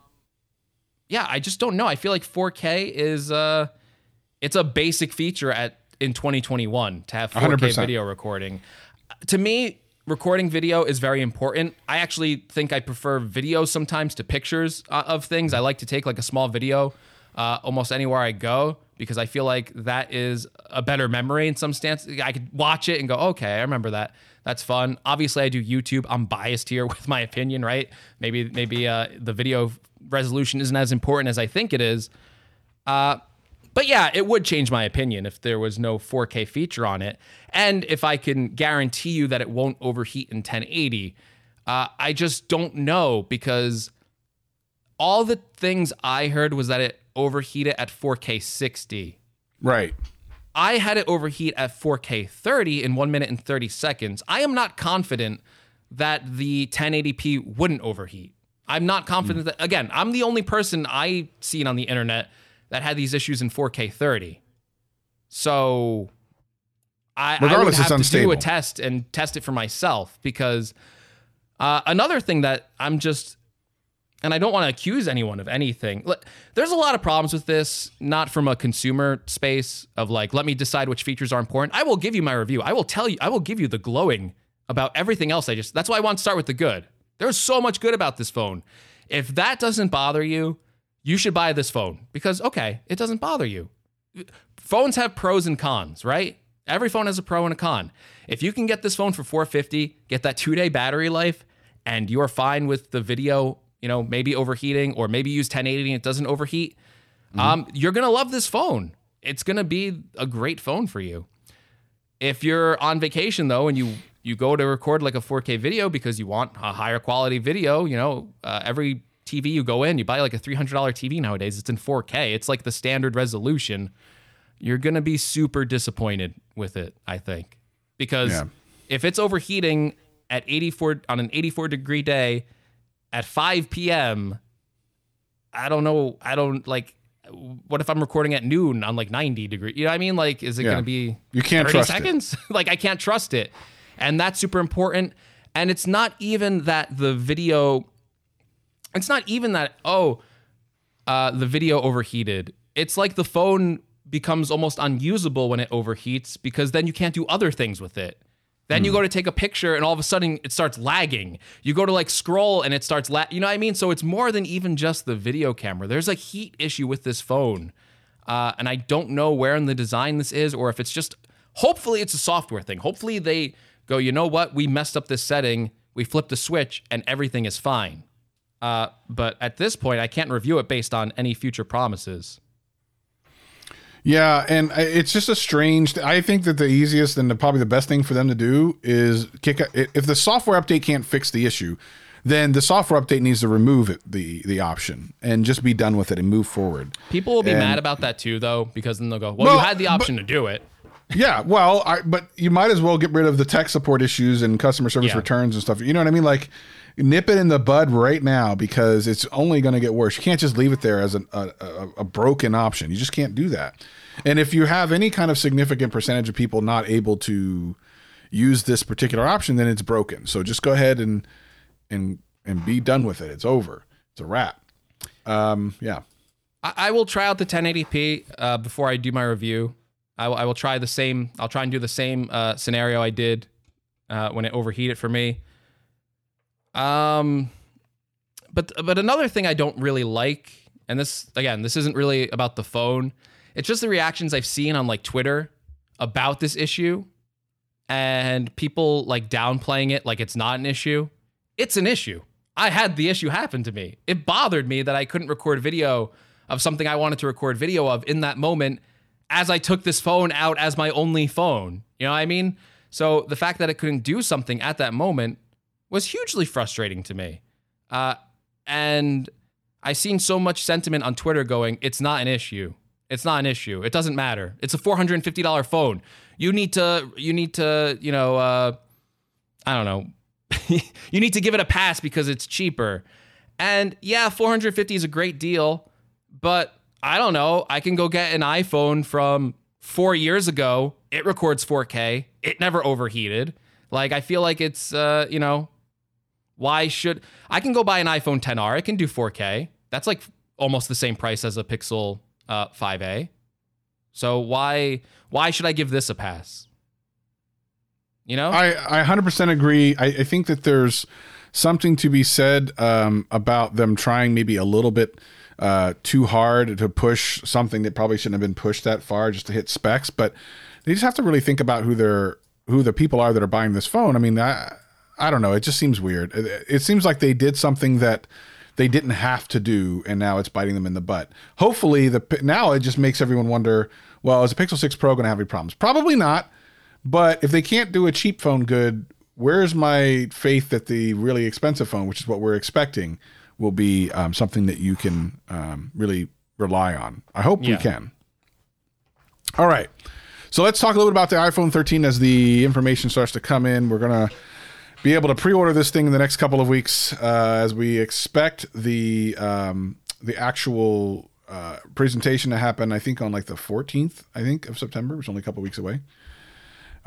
yeah, I just don't know. I feel like four K is uh, it's a basic feature at in twenty twenty-one to have four K one hundred percent video recording. To me, recording video is very important. I actually think I prefer video sometimes to pictures of things. I like to take like a small video uh, almost anywhere I go because I feel like that is a better memory in some stance. I could watch it and go, okay, I remember that. That's fun. Obviously, I do YouTube. I'm biased here with my opinion, right? Maybe maybe uh, the video resolution isn't as important as I think it is. Uh, but yeah, it would change my opinion if there was no four K feature on it. And if I can guarantee you that it won't overheat in ten eighty, uh, I just don't know, because all the things I heard was that it overheated at four K sixty. Right. I had it overheat at four K thirty in one minute and thirty seconds. I am not confident that the ten eighty p wouldn't overheat. I'm not confident mm. that, again, I'm the only person I've seen on the internet that had these issues in four K thirty. So I, I would have to do a test and test it for myself, because uh, another thing that I'm just, and I don't want to accuse anyone of anything. Look, there's a lot of problems with this, not from a consumer space of like, let me decide which features are important. I will give you my review. I will tell you, I will give you the glowing about everything else. I just, that's why I want to start with the good. There's so much good about this phone. If that doesn't bother you, you should buy this phone, because, okay, it doesn't bother you. Phones have pros and cons, right? Every phone has a pro and a con. If you can get this phone for four hundred fifty dollars, get that two-day battery life, and you're fine with the video, you know, maybe overheating, or maybe use ten eighty and it doesn't overheat, mm-hmm. um, you're going to love this phone. It's going to be a great phone for you. If you're on vacation, though, and you, you go to record like a four K video because you want a higher quality video, you know, uh, every T V you go in, you buy like a three hundred dollars T V nowadays. It's in four K. It's like the standard resolution. You're going to be super disappointed with it, I think, because yeah. if it's overheating at eighty-four on an eighty-four degree day at five p.m., I don't know. I don't like, what if I'm recording at noon on like ninety degree? You know what I mean? Like, is it yeah. going to be you can't thirty trust seconds? It. Like, I can't trust it. And that's super important. And it's not even that the video... It's not even that, oh, uh, the video overheated. It's like the phone becomes almost unusable when it overheats, because then you can't do other things with it. Then mm. you go to take a picture and all of a sudden it starts lagging. You go to like scroll and it starts, la- you know what I mean? So it's more than even just the video camera. There's a heat issue with this phone. Uh, and I don't know where in the design this is, or if it's just, hopefully it's a software thing. Hopefully they go, you know what? We messed up this setting. We flipped the switch and everything is fine. Uh, but at this point, I can't review it based on any future promises. Yeah, and it's just a strange... I think that the easiest and the, probably the best thing for them to do is kick... If the software update can't fix the issue, then the software update needs to remove it, the the option, and just be done with it and move forward. People will be and, mad about that too, though, because then they'll go, well, well you had the option but, to do it. Yeah, well, I, but you might as well get rid of the tech support issues and customer service yeah. returns and stuff. You know what I mean? Like... Nip it in the bud right now, because it's only going to get worse. You can't just leave it there as an, a, a, a broken option. You just can't do that. And if you have any kind of significant percentage of people not able to use this particular option, then it's broken. So just go ahead and and and be done with it. It's over. It's a wrap. Um, yeah. I, I will try out the ten eighty p uh, before I do my review. I, I will try the same. I'll try and do the same uh, scenario I did uh, when it overheated for me. Um, but, but another thing I don't really like, and this, again, this isn't really about the phone. It's just the reactions I've seen on like Twitter about this issue, and people like downplaying it. Like it's not an issue. It's an issue. I had the issue happen to me. It bothered me that I couldn't record video of something I wanted to record video of in that moment, as I took this phone out as my only phone. You know what I mean? So the fact that it couldn't do something at that moment was hugely frustrating to me. Uh, and I've seen so much sentiment on Twitter going, it's not an issue. It's not an issue. It doesn't matter. It's a four hundred fifty dollars phone. You need to, you need to, you know, uh, I don't know. You need to give it a pass because it's cheaper. And yeah, four hundred fifty dollars is a great deal, but I don't know. I can go get an iPhone from four years ago. It records four K. It never overheated. Like, I feel like it's, uh, you know, why should... I can go buy an iPhone ten R. It can do four K. That's like almost the same price as a Pixel uh, five A. So why why should I give this a pass? You know? I, I one hundred percent agree. I, I think that there's something to be said um, about them trying maybe a little bit uh, too hard to push something that probably shouldn't have been pushed that far just to hit specs. But they just have to really think about who they're... who the people are that are buying this phone. I mean, I, I don't know. It just seems weird. It, it seems like they did something that they didn't have to do, and now it's biting them in the butt. Hopefully, the now it just makes everyone wonder, well, is the Pixel six Pro going to have any problems? Probably not. But if they can't do a cheap phone good, where's my faith that the really expensive phone, which is what we're expecting, will be um, something that you can um, really rely on? I hope yeah. we can. All right. So let's talk a little bit about the iPhone thirteen as the information starts to come in. We're going to be able to pre-order this thing in the next couple of weeks uh, as we expect the um, the actual uh, presentation to happen, I think, on like the fourteenth, I think, of September, which is only a couple of weeks away.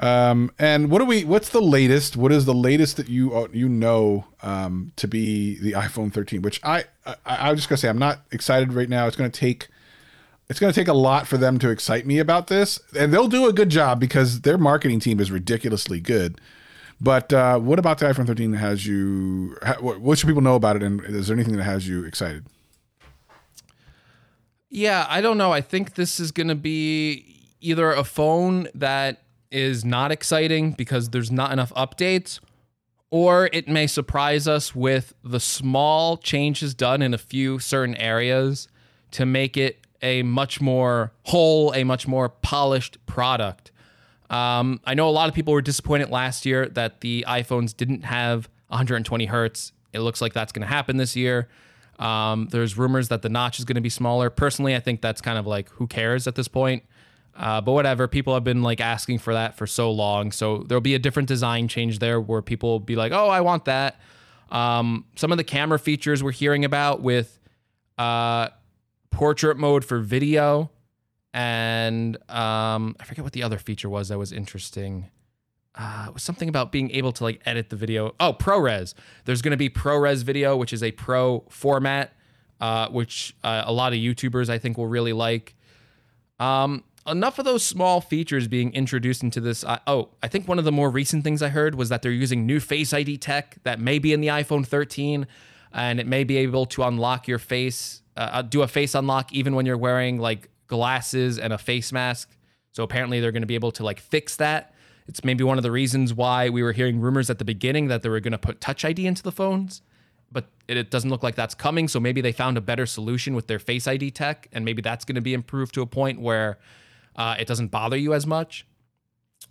Um, and what do we? What's the latest? What is the latest that you you know um, to be the iPhone thirteen? Which I, I I was just going to say, I'm not excited right now. It's going to take... It's going to take a lot for them to excite me about this, and they'll do a good job because their marketing team is ridiculously good. But uh, what about the iPhone thirteen has you, what should people know about it? And is there anything that has you excited? Yeah, I don't know. I think this is going to be either a phone that is not exciting because there's not enough updates, or it may surprise us with the small changes done in a few certain areas to make it a much more whole, a much more polished product. Um, I know a lot of people were disappointed last year that the iPhones didn't have one hundred twenty hertz. It looks like that's going to happen this year. Um, there's rumors that the notch is going to be smaller. Personally, I think that's kind of like, who cares at this point? Uh, but whatever, people have been like asking for that for so long. So there'll be a different design change there where people will be like, oh, I want that. Um, some of the camera features we're hearing about with... Uh, portrait mode for video, and um, I forget what the other feature was that was interesting. Uh, it was something about being able to like edit the video. Oh, ProRes. There's going to be ProRes video, which is a pro format, uh, which uh, a lot of YouTubers I think will really like. Um, enough of those small features being introduced into this. Uh, oh, I think one of the more recent things I heard was that they're using new Face I D tech that may be in the iPhone thirteen, and it may be able to unlock your face. Uh, do a face unlock even when you're wearing like glasses and a face mask. So apparently they're going to be able to like fix that. It's maybe one of the reasons why we were hearing rumors at the beginning that they were going to put Touch I D into the phones, but it, it doesn't look like that's coming. So maybe they found a better solution with their Face I D tech, and maybe that's going to be improved to a point where uh, it doesn't bother you as much.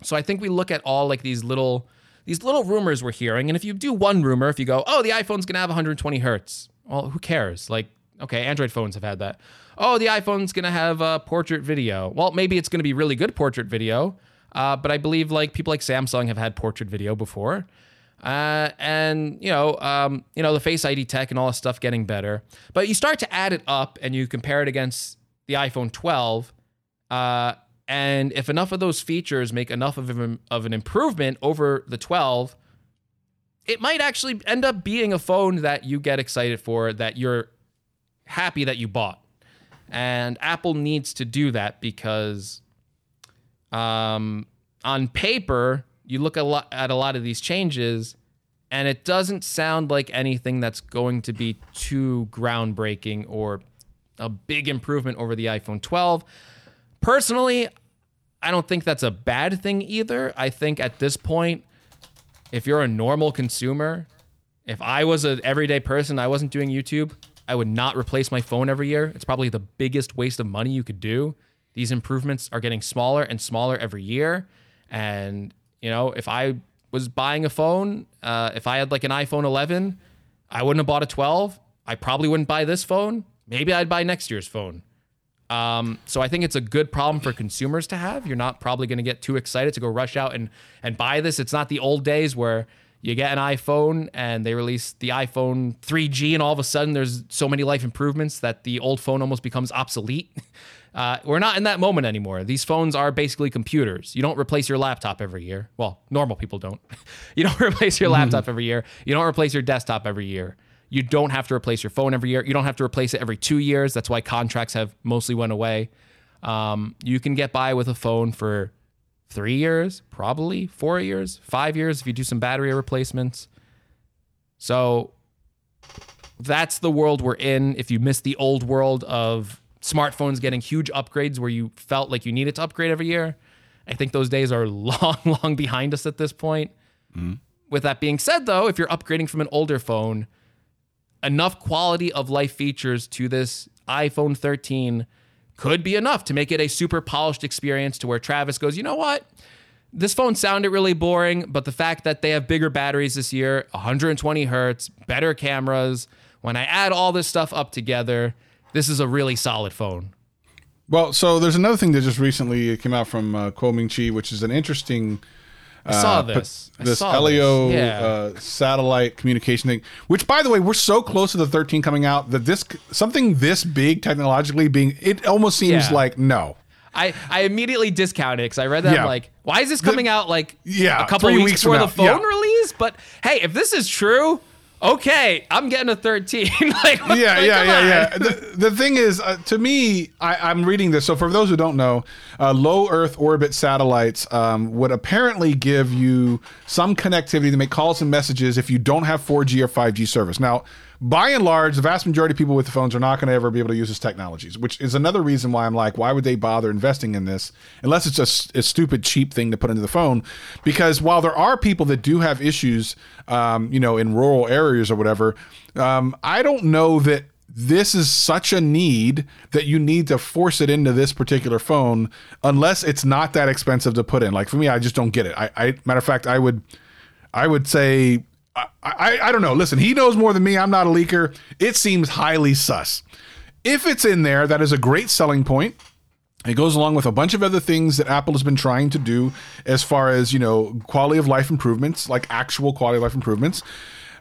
So I think we look at all like these little these little rumors we're hearing, and if you do one rumor, if you go, oh, the iPhone's going to have one hundred twenty hertz, well, who cares? Like, okay, Android phones have had that. Oh, the iPhone's going to have a uh, portrait video. Well, maybe it's going to be really good portrait video, uh, but I believe like people like Samsung have had portrait video before. Uh, and, you know, um, you know, the Face I D tech and all this stuff getting better. But you start to add it up and you compare it against the iPhone twelve. Uh, and if enough of those features make enough of an, of an improvement over the twelve, it might actually end up being a phone that you get excited for, that you're happy that you bought. And Apple needs to do that because um, on paper, you look a lot at a lot of these changes and it doesn't sound like anything that's going to be too groundbreaking or a big improvement over the iPhone twelve. Personally, I don't think that's a bad thing either. I think at this point, if you're a normal consumer, if I was an everyday person, I wasn't doing YouTube, I would not replace my phone every year. It's probably the biggest waste of money you could do. These improvements are getting smaller and smaller every year. And, you know, if I was buying a phone, uh, if I had like an iPhone eleven, I wouldn't have bought a twelve. I probably wouldn't buy this phone. Maybe I'd buy next year's phone. Um, so I think it's a good problem for consumers to have. You're not probably going to get too excited to go rush out and, and buy this. It's not the old days where you get an iPhone and they release the iPhone three G and all of a sudden there's so many life improvements that the old phone almost becomes obsolete. Uh, we're not in that moment anymore. These phones are basically computers. You don't replace your laptop every year. Well, normal people don't. You don't replace your laptop every year. You don't replace your desktop every year. You don't have to replace your phone every year. You don't have to replace it every two years. That's why contracts have mostly went away. Um, you can get by with a phone for three years, probably four years, five years if you do some battery replacements. So that's the world we're in. If you miss the old world of smartphones getting huge upgrades where you felt like you needed to upgrade every year, I think those days are long, long behind us at this point. Mm-hmm. With that being said, though, if you're upgrading from an older phone, enough quality of life features to this iPhone thirteen could be enough to make it a super polished experience to where Travis goes, you know what? This phone sounded really boring, but the fact that they have bigger batteries this year, one hundred twenty hertz, better cameras, when I add all this stuff up together, this is a really solid phone. Well, so there's another thing that just recently came out from uh, Kuoming Chi, which is an interesting... I saw uh, this. I this saw L E O this. Yeah. Uh, satellite communication thing, which, by the way, we're so close to the thirteen coming out that this something this big technologically being, it almost seems yeah. like no. I, I immediately discounted it because I read that. Yeah. I'm like, why is this coming the, out like yeah, a couple of weeks, weeks before the phone yeah. release? But hey, if this is true, okay, I'm getting a thirteen. like, yeah, like, yeah, yeah, yeah. The, the thing is, uh, to me, I, I'm reading this. So for those who don't know, uh, low Earth orbit satellites um, would apparently give you some connectivity to make calls and messages if you don't have four G or five G service. Now, by and large, the vast majority of people with the phones are not going to ever be able to use this technology, which is another reason why I'm like, why would they bother investing in this? Unless it's a, a stupid, cheap thing to put into the phone. Because while there are people that do have issues, um, you know, in rural areas or whatever, um, I don't know that this is such a need that you need to force it into this particular phone unless it's not that expensive to put in. Like for me, I just don't get it. I, I matter of fact, I would, I would say... I, I I don't know. Listen, he knows more than me. I'm not a leaker. It seems highly sus. If it's in there, that is a great selling point. It goes along with a bunch of other things that Apple has been trying to do as far as, you know, quality of life improvements, like actual quality of life improvements.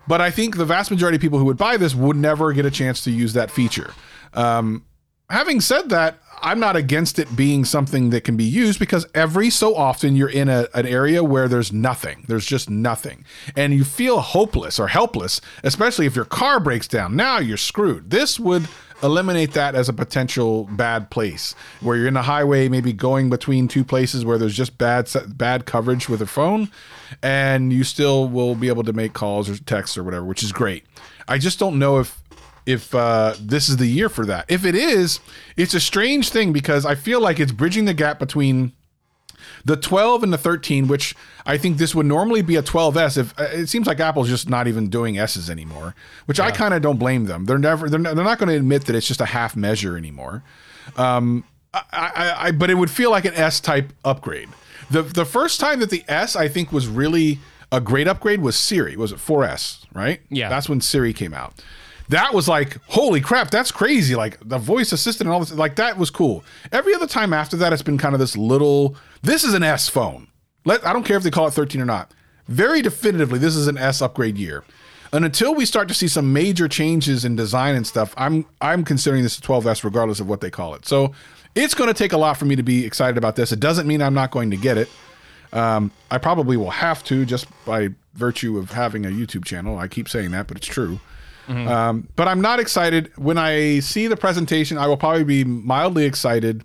But I think the vast majority of people who would buy this would never get a chance to use that feature. Um, having said that, I'm not against it being something that can be used because every so often you're in a, an area where there's nothing. There's just nothing. And you feel hopeless or helpless, especially if your car breaks down. Now you're screwed. This would eliminate that as a potential bad place where you're in a highway, maybe going between two places where there's just bad bad coverage with a phone, and you still will be able to make calls or texts or whatever, which is great. I just don't know if if uh, this is the year for that. If it is, it's a strange thing because I feel like it's bridging the gap between the twelve and the thirteen, which I think this would normally be a twelve S. If it seems like Apple's just not even doing S's anymore, which yeah. I kind of don't blame them. They're never, they're not, they're not going to admit that it's just a half measure anymore. Um, I, I, I, but it would feel like an S type upgrade. The the first time that the S I think was really a great upgrade was Siri. Was it four S? Right? Yeah. That's when Siri came out. That was like, holy crap, that's crazy. Like the voice assistant and all this, like that was cool. Every other time after that, it's been kind of this little, this is an S phone. Let, I don't care if they call it thirteen or not. Very definitively, this is an S upgrade year. And until we start to see some major changes in design and stuff, I'm I'm considering this a twelve S regardless of what they call it. So it's going to take a lot for me to be excited about this. It doesn't mean I'm not going to get it. Um, I probably will have to just by virtue of having a YouTube channel. I keep saying that, but it's true. Mm-hmm. Um, but I'm not excited. When I see the presentation, I will probably be mildly excited.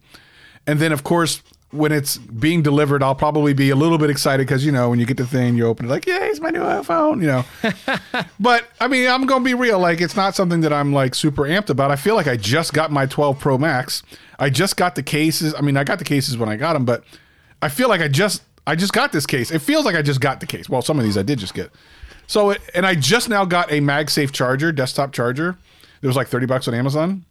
And then, of course, when it's being delivered, I'll probably be a little bit excited because, you know, when you get the thing, you open it like, yeah, it's my new iPhone, you know. But, I mean, I'm going to be real. Like, it's not something that I'm, like, super amped about. I feel like I just got my twelve Pro Max. I just got the cases. I mean, I got the cases when I got them, but I feel like I just I just got this case. It feels like I just got the case. Well, some of these I did just get. So, it, and I just now got a MagSafe charger, desktop charger. It was like thirty bucks on Amazon.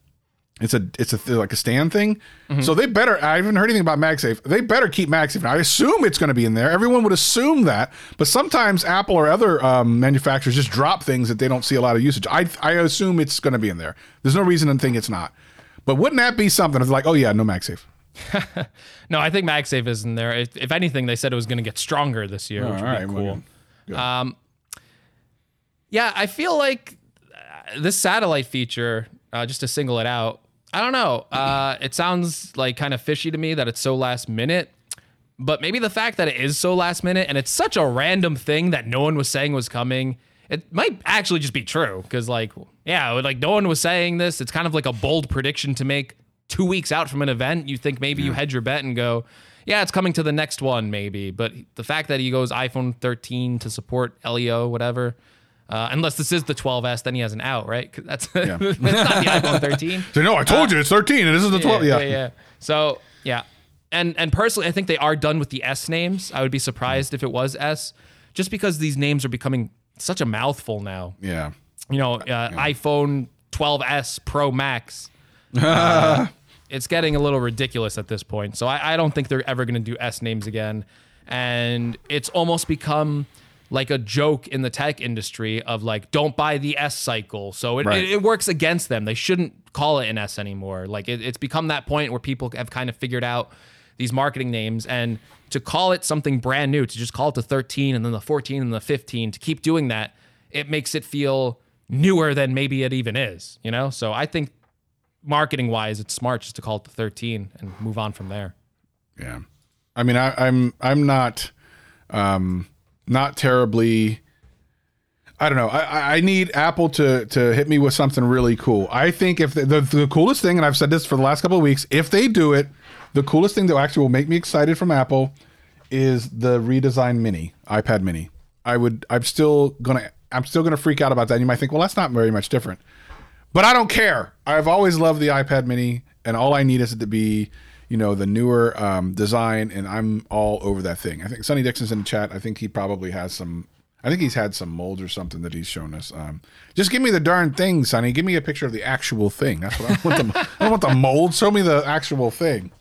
It's a it's a like a stand thing. Mm-hmm. So they better, I haven't heard anything about MagSafe. They better keep MagSafe. I assume it's going to be in there. Everyone would assume that. But sometimes Apple or other um, manufacturers just drop things that they don't see a lot of usage. I I assume it's going to be in there. There's no reason to think it's not. But wouldn't that be something if like, oh yeah, no MagSafe? No, I think MagSafe is in there. If, if anything, they said it was going to get stronger this year, oh, which would right, be cool. Well, good. Um, yeah, I feel like this satellite feature, uh, just to single it out, I don't know. Uh, it sounds like kind of fishy to me that it's so last minute, but maybe the fact that it is so last minute and it's such a random thing that no one was saying was coming, it might actually just be true. Cause like, yeah, like no one was saying this. It's kind of like a bold prediction to make two weeks out from an event. You think maybe yeah. you hedge your bet and go, yeah, it's coming to the next one maybe. But the fact that he goes iPhone thirteen to support L E O, whatever. Uh, unless this is the twelve S, then he has an out, right? Cause that's, yeah. that's not the iPhone thirteen. So no, I told uh, you it's thirteen, and this is the twelve. Yeah, yeah. yeah, yeah. So yeah, and and personally, I think they are done with the S names. I would be surprised mm. if it was S, just because these names are becoming such a mouthful now. Yeah, you know, uh, yeah. iPhone twelve S Pro Max. Uh, it's getting a little ridiculous at this point. So I, I don't think they're ever going to do S names again, and it's almost become like a joke in the tech industry of like, don't buy the S cycle. So it, right. it, it works against them. They shouldn't call it an S anymore. Like it, it's become that point where people have kind of figured out these marketing names, and to call it something brand new, to just call it the thirteen and then the fourteen and the fifteen, to keep doing that, it makes it feel newer than maybe it even is, you know? So I think marketing wise, it's smart just to call it the thirteen and move on from there. Yeah. I mean, I, I'm, I'm not, um, Not terribly, I don't know. I, I need Apple to to hit me with something really cool. I think if the, the the coolest thing, and I've said this for the last couple of weeks, if they do it, the coolest thing that actually will make me excited from Apple is the redesigned Mini, iPad Mini. I would, I'm still gonna, I'm still gonna freak out about that. And you might think, well, that's not very much different, but I don't care. I've always loved the iPad Mini, and all I need is it to be, you know, the newer um, design, and I'm all over that thing. I think Sonny Dixon's in the chat. I think he probably has some, I think he's had some molds or something that he's shown us. Um, just give me the darn thing, Sonny. Give me a picture of the actual thing. That's what I want. The, I don't want the mold. Show me the actual thing.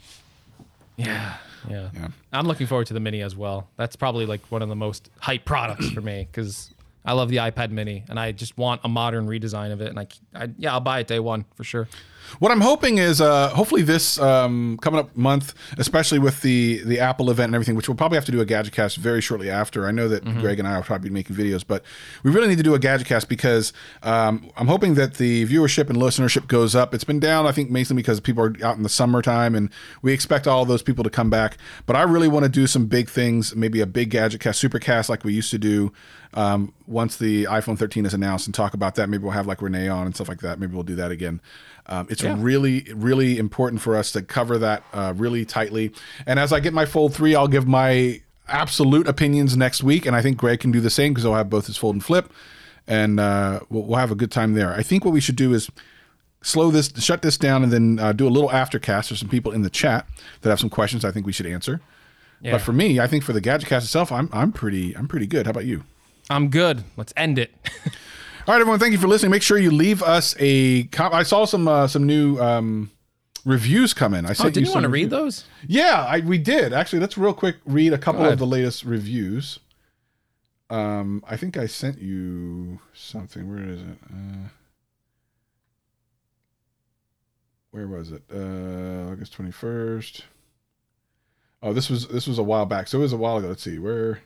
Yeah, yeah, yeah. I'm looking forward to the Mini as well. That's probably like one of the most hype products for me, because I love the iPad Mini, and I just want a modern redesign of it. And I, I yeah, I'll buy it day one for sure. What I'm hoping is, uh, hopefully this um, coming up month, especially with the the Apple event and everything, which we'll probably have to do a GadgetCast very shortly after. I know that mm-hmm. Greg and I will probably be making videos, but we really need to do a GadgetCast because um, I'm hoping that the viewership and listenership goes up. It's been down, I think, mainly because people are out in the summertime, and we expect all those people to come back. But I really want to do some big things, maybe a big GadgetCast, Supercast like we used to do um, once the iPhone thirteen is announced, and talk about that. Maybe we'll have like Renee on and stuff like that. Maybe we'll do that again. Um, it's yeah. really, really important for us to cover that uh, really tightly. And as I get my Fold three, I'll give my absolute opinions next week. And I think Greg can do the same because he'll have both his Fold and Flip. And uh, we'll, we'll have a good time there. I think what we should do is slow this, shut this down, and then uh, do a little aftercast. There's some people in the chat that have some questions I think we should answer. Yeah. But for me, I think for the GadgetCast itself, I'm I'm pretty I'm pretty good. How about you? I'm good. Let's end it. All right, everyone, thank you for listening. Make sure you leave us a comment. I saw some uh, some new um, reviews come in. I sent oh, did you, you want to read those? Yeah, I, we did. Actually, let's real quick read a couple of the latest reviews. Um, I think I sent you something. Where is it? Uh, where was it? Uh, August twenty-first. Oh, this was this was a while back. So it was a while ago. Let's see. Where?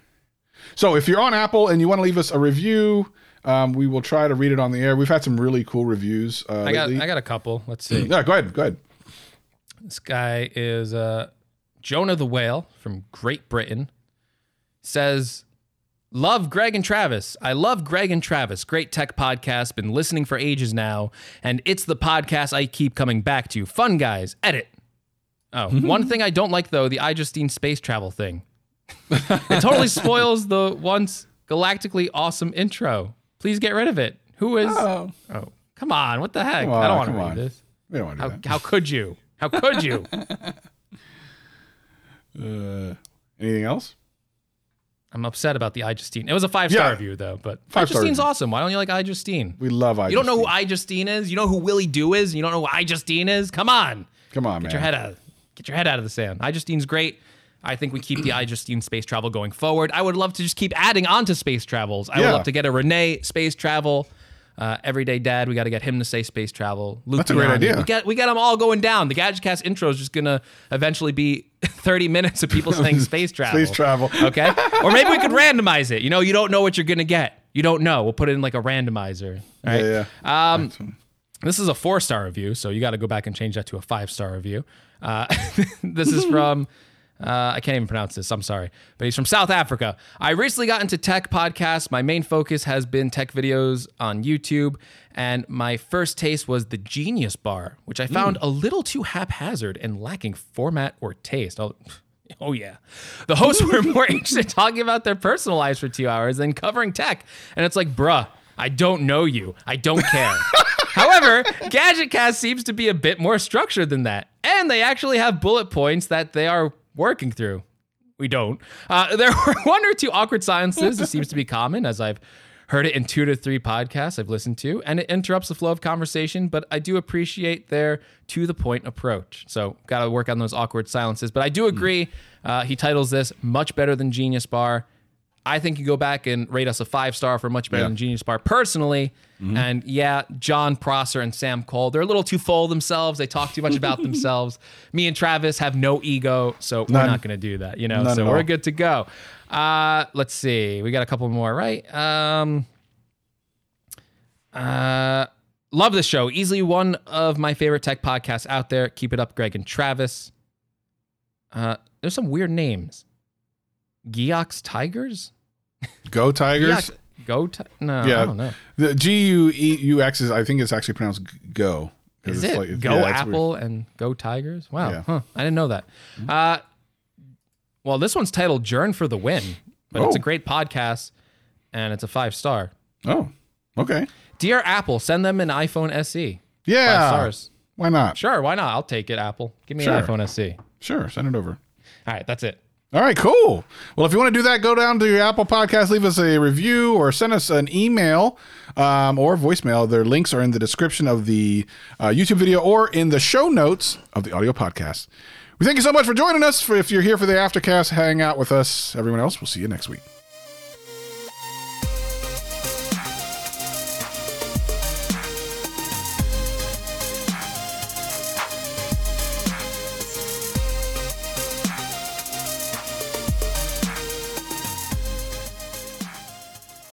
So if you're on Apple and you want to leave us a review, Um, we will try to read it on the air. We've had some really cool reviews. Uh, I got, lately. I got a couple. Let's see. Yeah, go ahead. Go ahead. This guy is uh, Jonah the Whale from Great Britain. Says, love Greg and Travis. I love Greg and Travis. Great tech podcast. Been listening for ages now, and it's the podcast I keep coming back to. Fun guys. Edit. Oh, one thing I don't like though, the iJustine space travel thing. It totally spoils the once galactically awesome intro. Please get rid of it. Who is? Oh, oh come on. What the heck? On, I don't want to read on. this. We don't want to do how, that. How could you? How could you? uh, anything else? I'm upset about the iJustine. It was a five-star yeah. review, though. But iJustine's awesome. Why don't you like iJustine? We love iJustine. You don't know who iJustine is? You know who Willie Doo is? You don't know who iJustine is? Come on. Come on, Get man. Your head out. Get your head out of the sand. iJustine's great. I think we keep the iJustine space travel going forward. I would love to just keep adding on to space travels. I yeah. would love to get a Renee space travel. Uh, Everyday Dad, we got to get him to say space travel. Luke That's a Gianni. great idea. We got, we got them all going down. The GadgetCast intro is just going to eventually be thirty minutes of people saying space travel. Space travel. Okay? Or maybe we could randomize it. You know, you don't know what you're going to get. You don't know. We'll put it in like a randomizer. Right? Yeah, yeah. Um, this is a four-star review, so you got to go back and change that to a five-star review. Uh, this is from... Uh, I can't even pronounce this. I'm sorry. But he's from South Africa. I recently got into tech podcasts. My main focus has been tech videos on YouTube. And my first taste was the Genius Bar, which I found mm. a little too haphazard and lacking format or taste. I'll, oh, yeah. The hosts were more interested in talking about their personal lives for two hours than covering tech. And it's like, bruh, I don't know you. I don't care. However, GadgetCast seems to be a bit more structured than that. And they actually have bullet points that they are working through. We don't. Uh, there were one or two awkward silences. This seems to be common, as I've heard it in two to three podcasts I've listened to, and it interrupts the flow of conversation, but I do appreciate their to-the-point approach. So got to work on those awkward silences. But I do agree. Uh, he titles this much better than Genius Bar. I think you go back and rate us a five-star for much better yeah. than Genius Bar personally. Mm-hmm. And yeah, John Prosser and Sam Cole, they're a little too full of themselves. They talk too much about themselves. Me and Travis have no ego, so None. we're not going to do that, you know? None so we're all. good to go. Uh, let's see. We got a couple more, right? Um, uh, love this show. Easily one of my favorite tech podcasts out there. Keep it up, Greg and Travis. Uh, there's some weird names. Geox Tigers? Go Tigers? Go ti- No, yeah. I don't know. The G U E U X is, I think it's actually pronounced Go. Is it? Like, go yeah, Apple and Go Tigers? Wow. Yeah. Huh. I didn't know that. Uh, well, this one's titled Journ for the Win, but oh. it's a great podcast, and it's a five-star. Oh, okay. Dear Apple, send them an iPhone S E. Yeah. Five stars. Why not? Sure, why not? I'll take it, Apple. Give me sure. an iPhone S E. Sure, send it over. All right, that's it. All right, cool. Well, if you want to do that, go down to your Apple Podcast, leave us a review, or send us an email um, or voicemail. Their links are in the description of the uh, YouTube video or in the show notes of the audio podcast. We thank you so much for joining us. If you're here for the Aftercast, hang out with us. Everyone else, we'll see you next week.